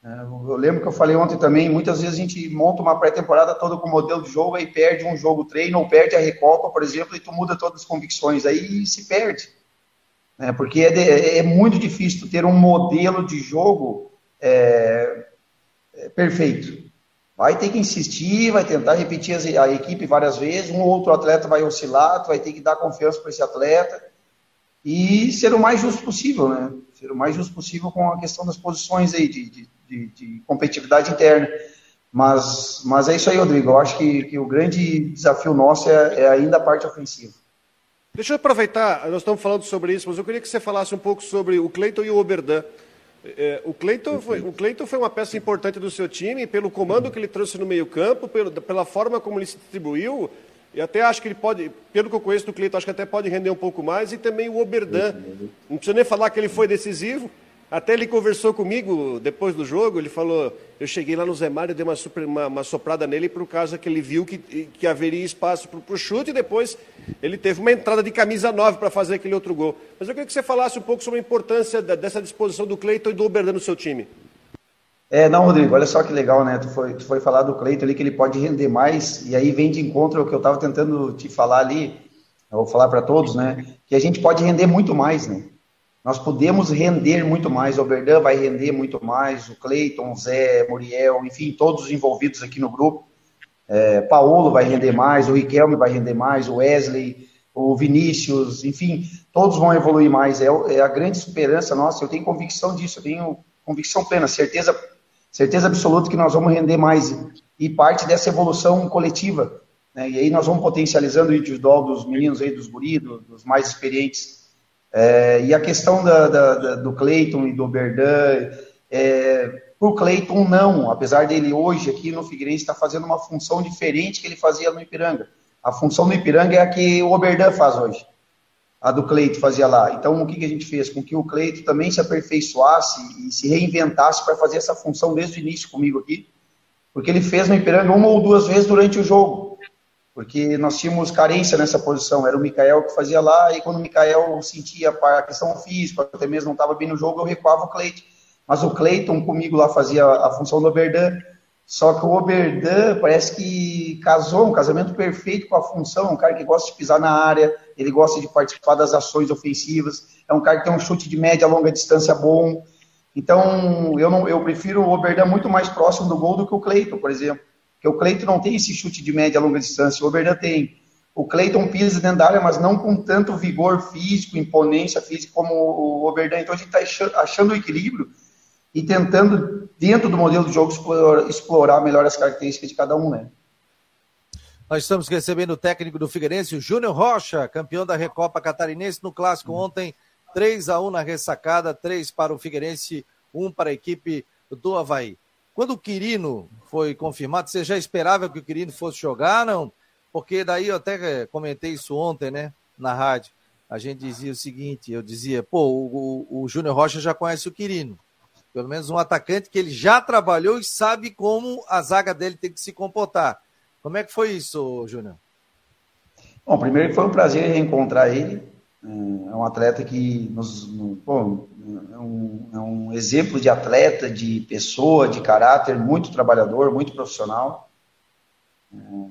Eu lembro que eu falei ontem também, muitas vezes a gente monta uma pré-temporada toda com modelo de jogo, aí perde um jogo treino, ou perde a Recopa, por exemplo, e tu muda todas as convicções, aí se perde. Porque é muito difícil ter um modelo de jogo perfeito. Vai ter que insistir, vai tentar repetir a equipe várias vezes, um ou outro atleta vai oscilar, tu vai ter que dar confiança para esse atleta, e ser o mais justo possível, né? Ser o mais justo possível com a questão das posições aí de competitividade interna. Mas é isso aí, Rodrigo. Eu acho que o grande desafio nosso é ainda a parte ofensiva. Deixa eu aproveitar, nós estamos falando sobre isso, mas eu queria que você falasse um pouco sobre o Cleiton e o Oberdan. O Cleiton foi uma peça importante do seu time, pelo comando que ele trouxe no meio-campo, pela forma como ele se distribuiu. E até acho que ele pode, pelo que eu conheço do Cleiton, acho que até pode render um pouco mais. E também o Oberdan. Não precisa nem falar que ele foi decisivo, Até ele conversou comigo depois do jogo, ele falou, eu cheguei lá no Zé Mário, dei uma soprada nele por causa que ele viu que haveria espaço para o chute e depois ele teve uma entrada de camisa 9 para fazer aquele outro gol. Mas eu queria que você falasse um pouco sobre a importância dessa disposição do Cleiton e do Oberdan no seu time. Não, Rodrigo, olha só que legal, né? Tu foi falar do Cleiton ali, que ele pode render mais, e aí vem de encontro ao que eu estava tentando te falar ali, eu vou falar para todos, né? Que a gente pode render muito mais, né? Nós podemos render muito mais, o Oberdan vai render muito mais, o Cleiton, o Zé, Muriel, enfim, todos os envolvidos aqui no grupo. Paulo vai render mais, o Riquelme vai render mais, o Wesley, o Vinícius, enfim, todos vão evoluir mais. É a grande esperança nossa, eu tenho convicção disso, eu tenho convicção plena, certeza absoluta que nós vamos render mais e parte dessa evolução coletiva, né? E aí nós vamos potencializando o individual dos meninos aí, dos guris, dos mais experientes. E a questão do Cleiton e do Oberdan, pro Cleiton não, apesar dele hoje aqui no Figueirense estar fazendo uma função diferente que ele fazia no Ipiranga. A função do Ipiranga é a que o Oberdan faz hoje, a do Cleiton fazia lá. Então o que a gente fez? Com que o Cleiton também se aperfeiçoasse e se reinventasse para fazer essa função desde o início comigo aqui, porque ele fez no Ipiranga uma ou duas vezes durante o jogo. Porque nós tínhamos carência nessa posição, era o Mikael que fazia lá, e quando o Mikael sentia a questão física, até mesmo não estava bem no jogo, eu recuava o Cleiton. Mas o Cleiton comigo lá fazia a função do Oberdan, só que o Oberdan parece que casou, um casamento perfeito com a função, um cara que gosta de pisar na área, ele gosta de participar das ações ofensivas, é um cara que tem um chute de média, longa distância bom. Então, eu prefiro o Oberdan muito mais próximo do gol do que o Cleiton, por exemplo. Porque o Cleiton não tem esse chute de média a longa distância, o Oberdan tem. O Cleiton pisa dentro da área, mas não com tanto vigor físico, imponência física como o Oberdan. Então a gente está achando o equilíbrio e tentando, dentro do modelo de jogo, explorar melhor as características de cada um, né? Nós estamos recebendo o técnico do Figueirense, o Júnior Rocha, campeão da Recopa Catarinense no Clássico ontem, 3-1 na Ressacada, 3 para o Figueirense, 1 para a equipe do Avaí. Quando o Quirino foi confirmado, você já esperava que o Quirino fosse jogar, não? Porque daí eu até comentei isso ontem, né, na rádio. A gente dizia o seguinte, eu dizia, pô, o Júnior Rocha já conhece o Quirino. Pelo menos um atacante que ele já trabalhou e sabe como a zaga dele tem que se comportar. Como é que foi isso, Júnior? Bom, primeiro foi um prazer reencontrar ele. É um atleta que é um exemplo de atleta, de pessoa, de caráter, muito trabalhador, muito profissional. Um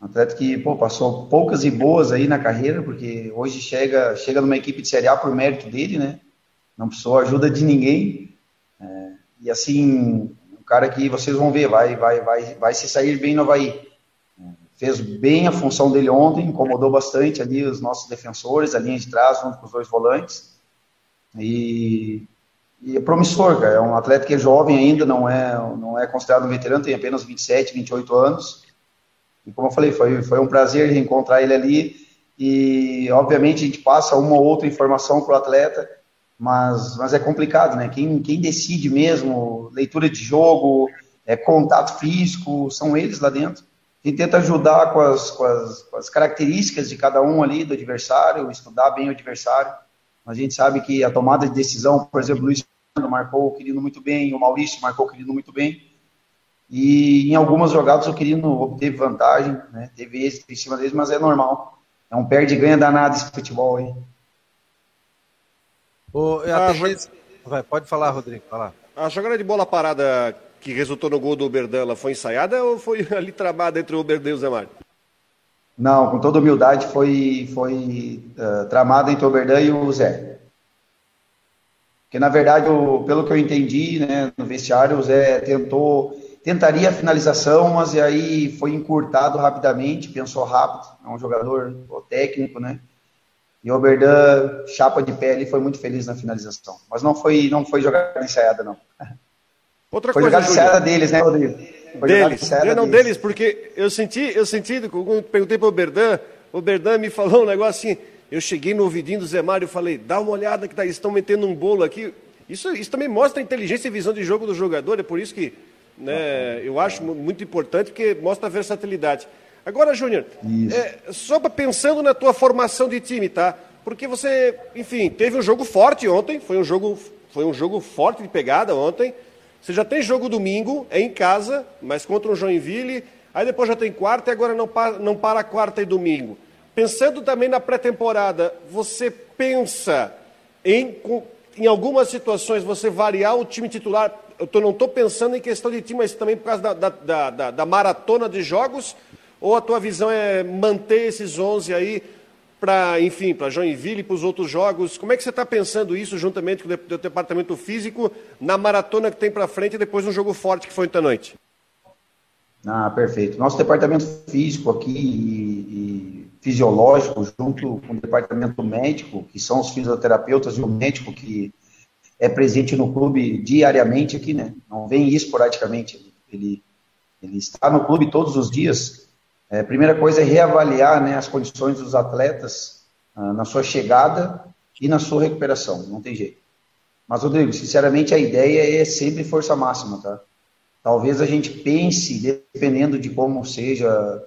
atleta que passou poucas e boas aí na carreira, porque hoje chega numa equipe de Série A por mérito dele, né? Não precisou ajuda de ninguém. E assim, um cara que vocês vão ver, vai se sair bem no Avaí. Fez bem a função dele ontem, incomodou bastante ali os nossos defensores, a linha de trás, junto com os dois volantes. E é promissor, cara. É um atleta que é jovem ainda, não é considerado um veterano, tem apenas 27, 28 anos. E como eu falei, foi um prazer reencontrar ele ali. E, obviamente, a gente passa uma ou outra informação para o atleta, mas é complicado, né? Quem decide mesmo, leitura de jogo, contato físico, são eles lá dentro. A gente tenta ajudar com as características de cada um ali do adversário, estudar bem o adversário. A gente sabe que a tomada de decisão, por exemplo, o Luiz marcou o Quirino muito bem, o Maurício marcou o Quirino muito bem. E em algumas jogadas o Quirino obteve vantagem, né? Teve êxito em cima deles, mas é normal. É um perde e ganha danado esse futebol aí. Pode falar, Rodrigo. Fala. A jogada de bola parada que resultou no gol do Oberdan, ela foi ensaiada ou foi ali tramada entre o Oberdan e o Zé Mário? Não, com toda humildade, foi tramada entre o Oberdan e o Zé. Porque, na verdade, pelo que eu entendi, né, no vestiário, o Zé tentaria a finalização, mas aí foi encurtado rapidamente, pensou rápido, é um jogador técnico, né? E o Oberdan, chapa de pé ali, foi muito feliz na finalização. Mas não foi jogada ensaiada, não. Outra foi coisa, jogada ensaiada deles, né, Rodrigo? Deles, porque eu senti, quando perguntei para o Oberdan me falou um negócio assim, eu cheguei no ouvidinho do Zé Mário e falei, dá uma olhada que estão metendo um bolo aqui. Isso também mostra a inteligência e visão de jogo do jogador, é por isso que, né, eu acho muito importante, porque mostra a versatilidade. Agora, Júnior, só pensando na tua formação de time, tá? Porque você, enfim, teve um jogo forte ontem, foi um jogo Foi um jogo forte de pegada ontem. Você já tem jogo domingo, é em casa, mas contra o Joinville. Aí depois já tem quarta e agora não para quarta e domingo. Pensando também na pré-temporada, você pensa em algumas situações você variar o time titular? Não estou pensando em questão de time, mas também por causa da maratona de jogos? Ou a tua visão é manter esses 11 aí para, enfim, para Joinville e para os outros jogos? Como é que você está pensando isso juntamente com o teu departamento físico na maratona que tem para frente e depois um jogo forte que foi ontem à noite? Ah, perfeito. Nosso departamento físico aqui e fisiológico, junto com o departamento médico, que são os fisioterapeutas e o médico que é presente no clube diariamente aqui, né? Não vem esporadicamente. Ele está no clube todos os dias. A primeira coisa é reavaliar, né, as condições dos atletas na sua chegada e na sua recuperação. Não tem jeito. Mas, Rodrigo, sinceramente, a ideia é sempre força máxima, tá? Talvez a gente pense, dependendo de como seja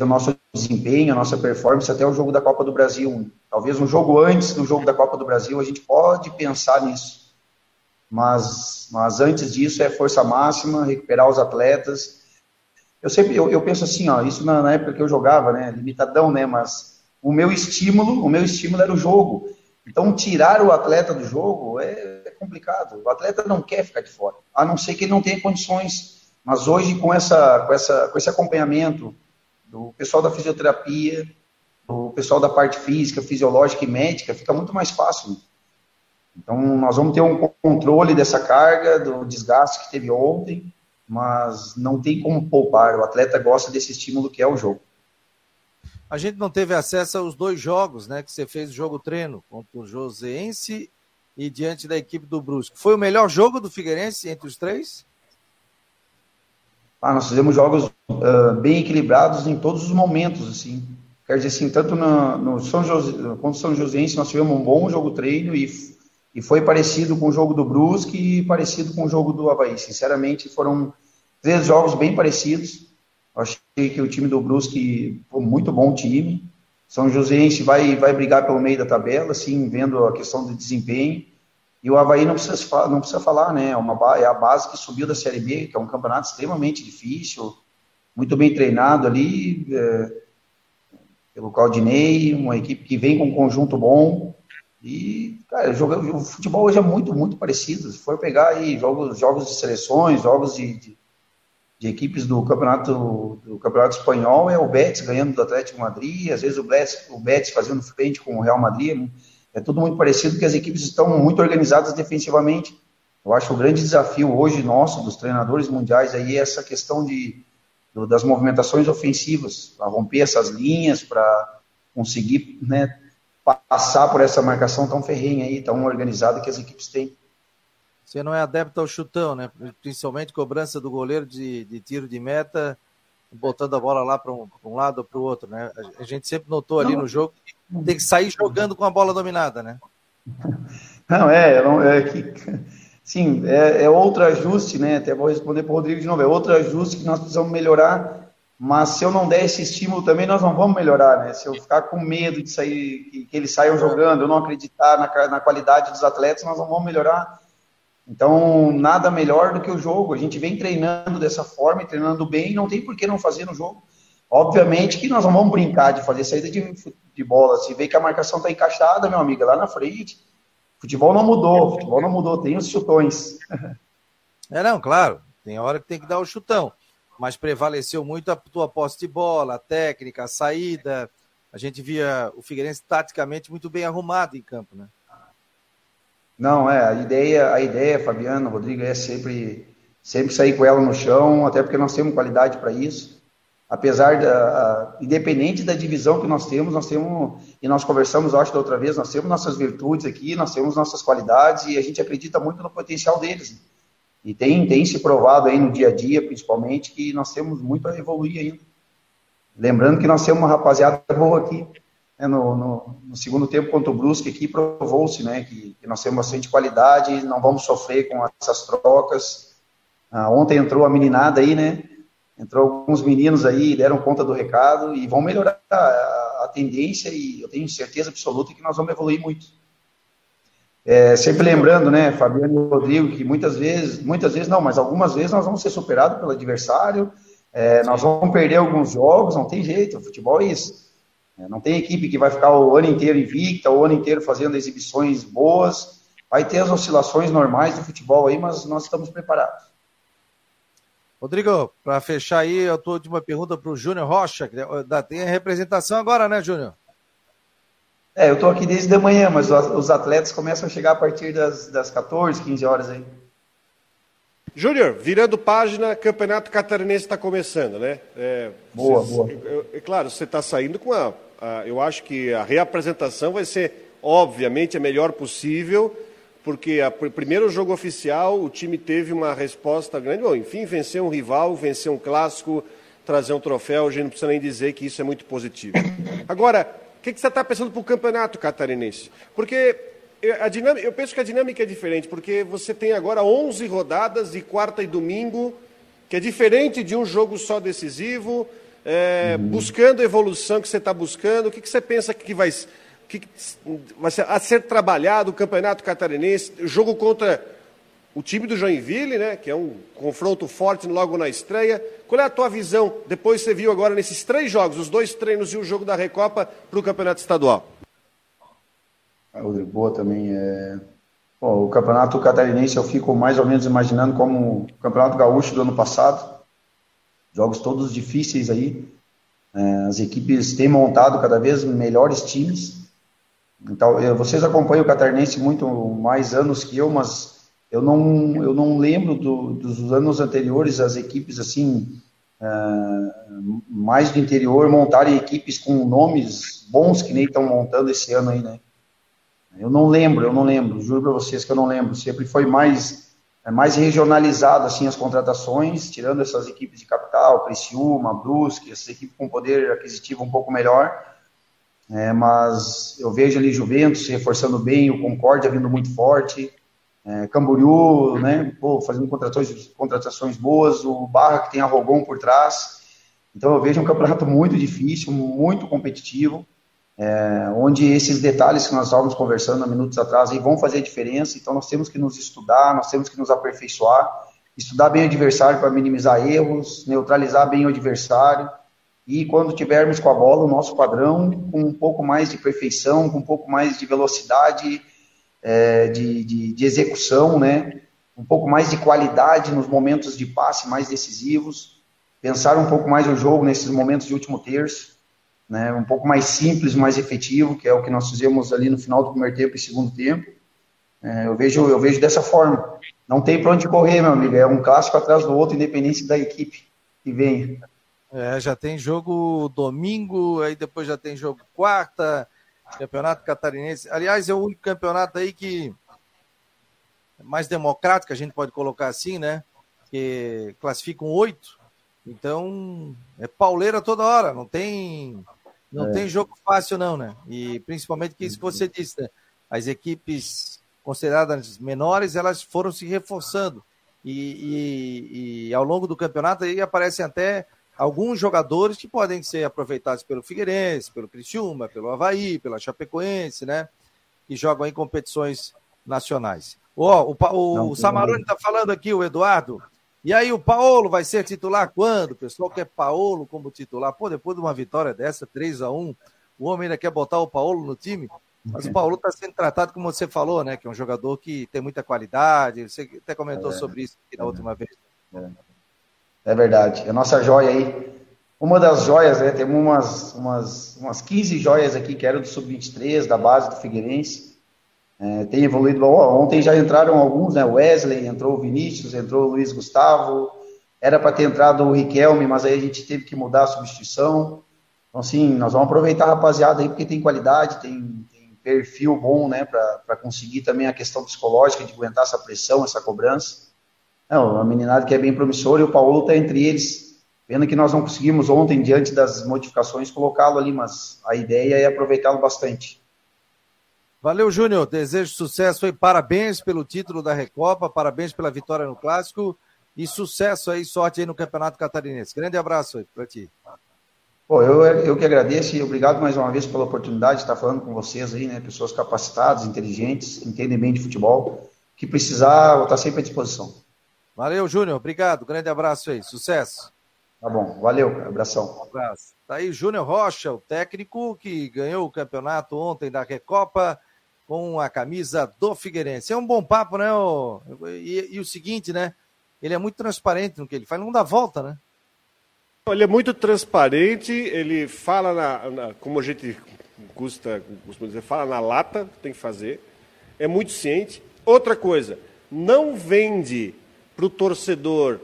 o nosso desempenho, a nossa performance, até o jogo da Copa do Brasil. Talvez um jogo antes do jogo da Copa do Brasil, a gente pode pensar nisso. Mas antes disso é força máxima, recuperar os atletas. Eu penso assim, ó, isso na época que eu jogava, né, limitadão, né, mas o meu estímulo era o jogo. Então, tirar o atleta do jogo é complicado. O atleta não quer ficar de fora, a não ser que ele não tenha condições. Mas hoje, com esse acompanhamento do pessoal da fisioterapia, do pessoal da parte física, fisiológica e médica, fica muito mais fácil. Então, nós vamos ter um controle dessa carga, do desgaste que teve ontem, mas não tem como poupar. O atleta gosta desse estímulo que é o jogo. A gente não teve acesso aos dois jogos, né, que você fez o jogo-treino contra o Joseense e diante da equipe do Brusque. Foi o melhor jogo do Figueirense entre os três? Nós fizemos jogos bem equilibrados em todos os momentos, assim. Quer dizer, assim, tanto contra o São Joséense nós tivemos um bom jogo-treino e foi parecido com o jogo do Brusque e parecido com o jogo do Avaí. Sinceramente, foram três jogos bem parecidos. Achei que o time do Brusque foi um muito bom time. São Joséense vai brigar pelo meio da tabela, assim, vendo a questão do desempenho. E o Avaí não precisa falar, né? É a base que subiu da Série B, que é um campeonato extremamente difícil, muito bem treinado ali, pelo Claudinei, uma equipe que vem com um conjunto bom. E, cara, o futebol hoje é muito, muito parecido. Se for pegar aí jogos de seleções, jogos de equipes do campeonato espanhol, é o Betis ganhando do Atlético Madrid, às vezes o Betis fazendo frente com o Real Madrid. É tudo muito parecido, porque as equipes estão muito organizadas defensivamente. Eu acho o grande desafio hoje nosso, dos treinadores mundiais, aí, é essa questão das movimentações ofensivas, para romper essas linhas, para conseguir, né, passar por essa marcação tão ferrenha, aí, tão organizada que as equipes têm. Você não é adepto ao chutão, né? Principalmente cobrança do goleiro de tiro de meta, botando a bola lá para um lado ou para o outro, né? A gente sempre notou ali no jogo que tem que sair jogando com a bola dominada, né? É outro ajuste, né? Até vou responder para o Rodrigo de novo. É outro ajuste que nós precisamos melhorar, mas se eu não der esse estímulo também, nós não vamos melhorar, né? Se eu ficar com medo de sair, que eles saiam jogando, eu não acreditar na qualidade dos atletas, nós não vamos melhorar. Então, nada melhor do que o jogo. A gente vem treinando dessa forma e treinando bem, não tem por que não fazer no jogo. Obviamente que nós não vamos brincar de fazer saída de bola. Se vê que a marcação está encaixada, meu amigo, lá na frente. Futebol não mudou, tem os chutões. Claro, tem hora que tem que dar o chutão, mas prevaleceu muito a tua posse de bola, a técnica, a saída. A gente via o Figueirense taticamente muito bem arrumado em campo, né? A ideia, Fabiano, Rodrigo, é sempre sair com ela no chão, até porque nós temos qualidade para isso. Apesar independente da divisão que nós temos, e nós conversamos, eu acho, da outra vez, nós temos nossas virtudes aqui, nós temos nossas qualidades e a gente acredita muito no potencial deles. E tem se provado aí no dia a dia, principalmente, que nós temos muito a evoluir ainda. Lembrando que nós temos uma rapaziada boa aqui. No segundo tempo contra o Brusque aqui provou-se, né, que nós temos bastante qualidade, não vamos sofrer com essas trocas. Ontem entrou a meninada aí, né? Entrou alguns meninos aí, deram conta do recado e vão melhorar a tendência e eu tenho certeza absoluta que nós vamos evoluir muito. Sempre lembrando, né, Fabiano e Rodrigo, que muitas vezes não, mas algumas vezes nós vamos ser superados pelo adversário, nós vamos perder alguns jogos, não tem jeito, o futebol é isso. Não tem equipe que vai ficar o ano inteiro invicta, o ano inteiro fazendo exibições boas, vai ter as oscilações normais do futebol aí, mas nós estamos preparados. Rodrigo, para fechar aí, a tua última pergunta para o Júnior Rocha, tem a representação agora, né, Júnior? Eu estou aqui desde de manhã, mas os atletas começam a chegar a partir das 14, 15 horas aí. Júnior, virando página, Campeonato Catarinense está começando, né? Boa. É claro, você está saindo com eu acho que a reapresentação vai ser, obviamente, a melhor possível, porque o primeiro jogo oficial, o time teve uma resposta grande. Bom, enfim, vencer um rival, vencer um clássico, trazer um troféu, a gente não precisa nem dizer que isso é muito positivo. Agora, o que você está pensando para o Campeonato Catarinense? Porque eu penso que a dinâmica é diferente, porque você tem agora 11 rodadas de quarta e domingo, que é diferente de um jogo só decisivo, buscando a evolução que você está buscando. O que você pensa que vai ser a ser trabalhado o Campeonato Catarinense? Jogo contra o time do Joinville, né, que é um confronto forte logo na estreia. Qual é a tua visão, depois você viu agora nesses 3 jogos, os 2 treinos e o jogo da Recopa, para o Campeonato Estadual? Rodrigo, boa também. O Campeonato Catarinense eu fico mais ou menos imaginando como o Campeonato Gaúcho do ano passado. Jogos todos difíceis aí. As equipes têm montado cada vez melhores times. Então, vocês acompanham o Catarinense muito mais anos que eu, mas eu não lembro dos anos anteriores as equipes assim, mais do interior, montarem equipes com nomes bons que nem estão montando esse ano aí, né? Eu não lembro, juro para vocês que eu não lembro. Sempre foi mais regionalizado assim, as contratações, tirando essas equipes de capital, Criciúma, Brusque, essas equipes com poder aquisitivo um pouco melhor. Mas eu vejo ali Juventus se reforçando bem, o Concórdia vindo muito forte, Camboriú, né, fazendo contratações boas, o Barra que tem a Rogon por trás. Então eu vejo um campeonato muito difícil, muito competitivo, onde esses detalhes que nós estávamos conversando há minutos atrás aí vão fazer a diferença. Então nós temos que nos estudar, nós temos que nos aperfeiçoar, estudar bem o adversário para minimizar erros, neutralizar bem o adversário, e quando tivermos com a bola o nosso padrão com um pouco mais de perfeição, com um pouco mais de velocidade, de execução, né? Um pouco mais de qualidade nos momentos de passe mais decisivos, pensar um pouco mais o jogo nesses momentos de último terço, né? Um pouco mais simples, mais efetivo, que é o que nós fizemos ali no final do primeiro tempo e segundo tempo. Eu vejo dessa forma. Não tem para onde correr, meu amigo, é um clássico atrás do outro, independente da equipe que venha. Já tem jogo domingo, aí depois já tem jogo quarta. Campeonato Catarinense, aliás, é o único campeonato aí que é mais democrático, a gente pode colocar assim, né, que classificam 8, então é pauleira toda hora, não tem jogo fácil não, né, e principalmente que isso que você disse, né, as equipes consideradas menores, elas foram se reforçando, e ao longo do campeonato aí aparecem até alguns jogadores que podem ser aproveitados pelo Figueirense, pelo Criciúma, pelo Avaí, pela Chapecoense, né? Que jogam em competições nacionais. O Samarone está falando aqui, o Eduardo. E aí, o Paulo vai ser titular quando? O pessoal quer Paulo como titular. Depois de uma vitória dessa, 3-1, o homem ainda quer botar o Paulo no time. Mas o Paulo está sendo tratado, como você falou, né? Que é um jogador que tem muita qualidade. Você até comentou sobre isso aqui na última vez. É verdade, é a nossa joia aí, uma das joias, né, temos umas 15 joias aqui que eram do Sub-23, da base do Figueirense, tem evoluído, ontem já entraram alguns, né, Wesley, entrou o Vinícius, entrou o Luiz Gustavo, era para ter entrado o Riquelme, mas aí a gente teve que mudar a substituição, então assim, nós vamos aproveitar a rapaziada aí, porque tem qualidade, tem perfil bom, né, para conseguir também a questão psicológica de aguentar essa pressão, essa cobrança. Não, a meninada que é bem promissora, e o Paulo está entre eles. Pena que nós não conseguimos ontem, diante das modificações, colocá-lo ali, mas a ideia é aproveitá-lo bastante. Valeu, Júnior. Desejo sucesso e parabéns pelo título da Recopa, parabéns pela vitória no Clássico e sucesso aí, sorte aí no Campeonato Catarinense. Grande abraço aí para ti. Bom, eu que agradeço e obrigado mais uma vez pela oportunidade de estar falando com vocês aí, né? Pessoas capacitadas, inteligentes, que entendem bem de futebol, que precisar, eu estar sempre à disposição. Valeu, Júnior, obrigado, grande abraço aí, sucesso. Tá bom, valeu, abração. Um abraço. Tá aí Júnior Rocha, o técnico que ganhou o campeonato ontem da Recopa com a camisa do Figueirense. É um bom papo, né? E o seguinte, né? Ele é muito transparente no que ele faz, não dá volta, né? Ele é muito transparente, ele fala, como a gente costuma dizer, fala na lata, tem que fazer, é muito ciente. Outra coisa, não vende para o torcedor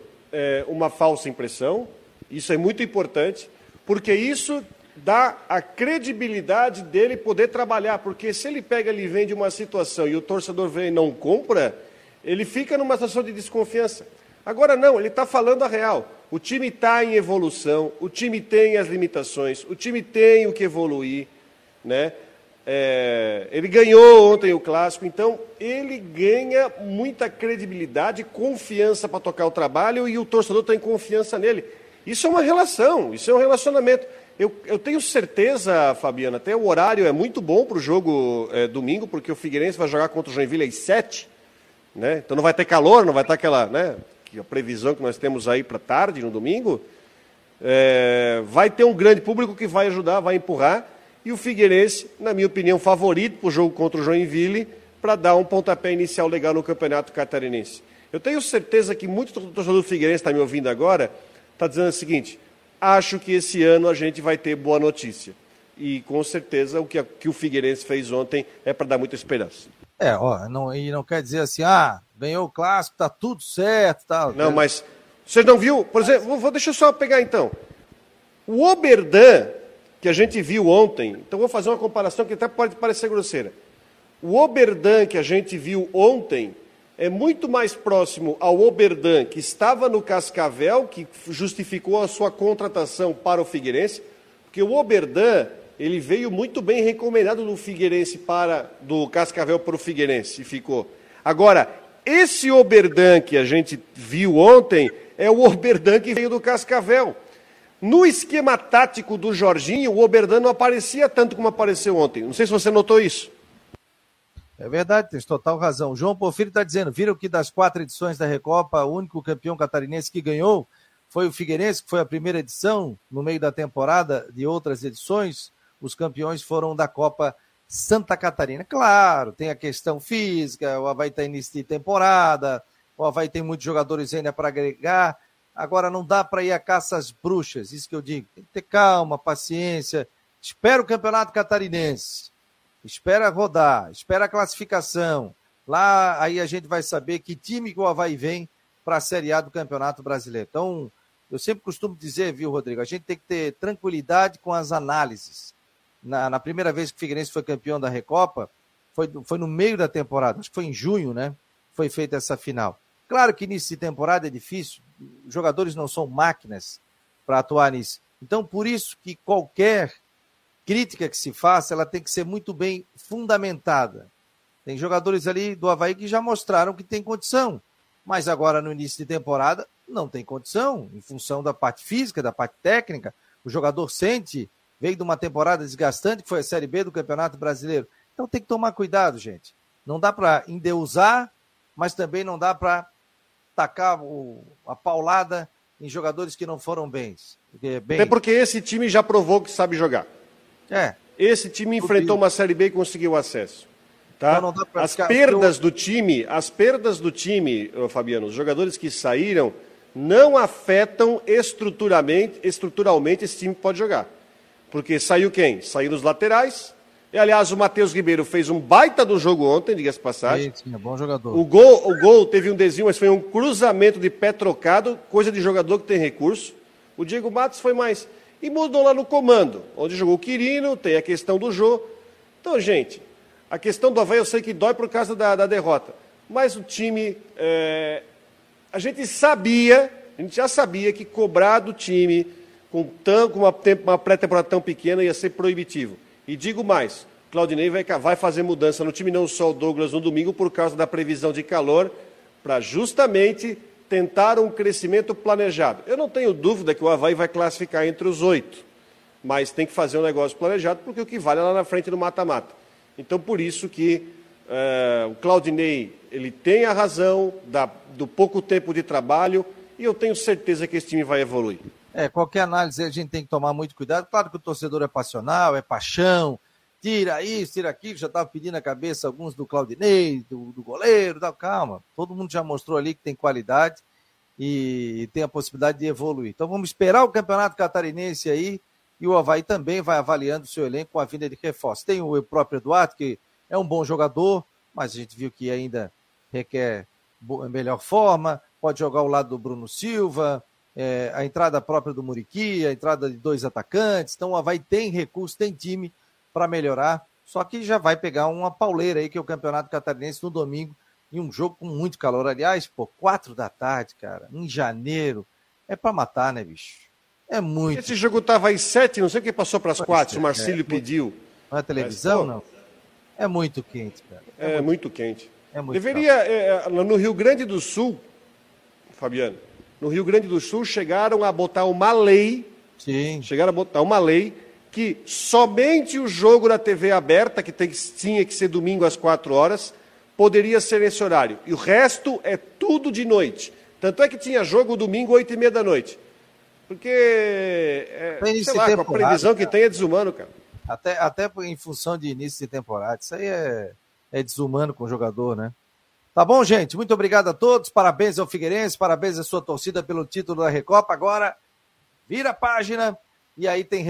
uma falsa impressão, isso é muito importante, porque isso dá a credibilidade dele poder trabalhar, porque se ele pega e vende uma situação e o torcedor vem e não compra, ele fica numa situação de desconfiança. Agora não, ele está falando a real. O time está em evolução, o time tem as limitações, o time tem o que evoluir, né? Ele ganhou ontem o Clássico, então ele ganha muita credibilidade, confiança para tocar o trabalho e o torcedor tem confiança nele. Isso é uma relação, isso é um relacionamento. Eu tenho certeza, Fabiana, até o horário é muito bom para o jogo domingo, porque o Figueirense vai jogar contra o Joinville às 7, né? Então não vai ter calor, não vai estar aquela... né? Que a previsão que nós temos aí para tarde, no domingo, vai ter um grande público que vai ajudar, vai empurrar, e o Figueirense, na minha opinião, favorito para o jogo contra o Joinville, para dar um pontapé inicial legal no Campeonato Catarinense. Eu tenho certeza que muito torcedor do Figueirense está me ouvindo agora, está dizendo o seguinte, acho que esse ano a gente vai ter boa notícia, e com certeza o que o Figueirense fez ontem é para dar muita esperança. E não quer dizer assim, ganhou o Clássico, tá tudo certo, tal. Não, mas você não viu, por exemplo, deixa eu só pegar então. O Oberdan, que a gente viu ontem, então vou fazer uma comparação que até pode parecer grosseira. O Oberdan que a gente viu ontem é muito mais próximo ao Oberdan que estava no Cascavel, que justificou a sua contratação para o Figueirense, porque o Oberdan, ele veio muito bem recomendado do Cascavel para o Figueirense e ficou. Agora, esse Oberdan que a gente viu ontem é o Oberdan que veio do Cascavel. No esquema tático do Jorginho, o Oberdan não aparecia tanto como apareceu ontem. Não sei se você notou isso. É verdade, tens total razão. João Porfírio está dizendo, viram que das 4 edições da Recopa, o único campeão catarinense que ganhou foi o Figueirense, que foi a primeira edição no meio da temporada de outras edições. Os campeões foram da Copa Santa Catarina. Claro, tem a questão física, o Avaí está início de temporada, o Avaí tem muitos jogadores ainda para agregar. Agora não dá para ir a caça às bruxas, isso que eu digo. Tem que ter calma, paciência. Espera o Campeonato Catarinense, espera rodar, espera a classificação. Lá aí a gente vai saber que time que o Avaí vem para a Série A do Campeonato Brasileiro. Então, eu sempre costumo dizer, viu, Rodrigo, a gente tem que ter tranquilidade com as análises. Na primeira vez que o Figueirense foi campeão da Recopa, foi no meio da temporada, acho que foi em junho, né? Foi feita essa final. Claro que início de temporada é difícil, os jogadores não são máquinas para atuar nisso. Então, por isso que qualquer crítica que se faça, ela tem que ser muito bem fundamentada. Tem jogadores ali do Avaí que já mostraram que tem condição, mas agora no início de temporada não tem condição, em função da parte física, da parte técnica, o jogador sente... Veio de uma temporada desgastante, que foi a Série B do Campeonato Brasileiro. Então tem que tomar cuidado, gente. Não dá para endeusar, mas também não dá para tacar a paulada em jogadores que não foram bens. Até porque esse time já provou que sabe jogar. Esse time enfrentou uma Série B e conseguiu acesso. Tá? Então, não dá pra as perdas do time, Fabiano, os jogadores que saíram, não afetam estruturalmente esse time que pode jogar. Porque saiu quem? Saiu os laterais. E, aliás, o Matheus Ribeiro fez um baita do jogo ontem, diga-se passagem. Sim, é bom jogador. O gol teve um desvio, mas foi um cruzamento de pé trocado, coisa de jogador que tem recurso. O Diego Matos foi mais. E mudou lá no comando, onde jogou o Quirino, tem a questão do Jô. Então, gente, a questão do Avaí eu sei que dói por causa da derrota. Mas o time... A gente já sabia que cobrar do time... Com uma pré-temporada tão pequena, ia ser proibitivo. E digo mais, Claudinei vai fazer mudança no time, não só o Douglas no domingo, por causa da previsão de calor, para justamente tentar um crescimento planejado. Eu não tenho dúvida que o Avaí vai classificar entre os 8. mas tem que fazer um negócio planejado, porque o que vale é lá na frente no mata-mata. Então, por isso que o Claudinei, ele tem a razão do pouco tempo de trabalho, e eu tenho certeza que esse time vai evoluir. Qualquer análise a gente tem que tomar muito cuidado. Claro que o torcedor é passional, é paixão, tira isso, tira aquilo, já estava pedindo a cabeça alguns do Claudinei, do goleiro, calma, todo mundo já mostrou ali que tem qualidade e tem a possibilidade de evoluir. Então vamos esperar o Campeonato Catarinense aí, e o Avaí também vai avaliando o seu elenco com a vinda de reforço. Tem o próprio Eduardo, que é um bom jogador, mas a gente viu que ainda requer melhor forma, pode jogar ao lado do Bruno Silva, a entrada própria do Muriqui, a entrada de dois atacantes. Então o Avaí tem recurso, tem time para melhorar, só que já vai pegar uma pauleira aí, que é o Campeonato Catarinense no domingo, e um jogo com muito calor. Aliás, 4 da tarde, cara, em janeiro, é para matar, né, bicho? É muito. Esse jogo tava às 7, não sei o que passou para as 4, o Marcílio pediu. Não é televisão, não? É muito quente, cara. É muito quente. É muito no Rio Grande do Sul, Fabiano, no Rio Grande do Sul chegaram a botar uma lei, que somente o jogo da TV aberta, que tinha que ser domingo às 4 horas, poderia ser nesse horário. E o resto é tudo de noite. Tanto é que tinha jogo domingo 8h30 da noite. Porque, a previsão que tem é desumano, cara. Até em função de início de temporada. Isso aí é desumano com o jogador, né? Tá bom, gente? Muito obrigado a todos. Parabéns ao Figueirense, parabéns à sua torcida pelo título da Recopa. Agora, vira a página. E aí tem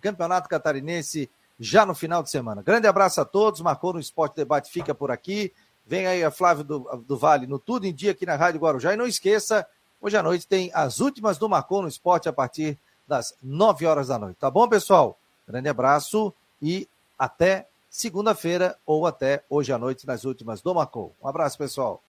Campeonato Catarinense já no final de semana. Grande abraço a todos, Marcou no Esporte Debate fica por aqui, vem aí a Flávio do Vale no Tudo em Dia aqui na Rádio Guarujá, e não esqueça, hoje à noite tem as últimas do Marcou no Esporte a partir das 9 horas da noite, tá bom, pessoal? Grande abraço e até segunda-feira ou até hoje à noite nas últimas do Marcou. Um abraço, pessoal.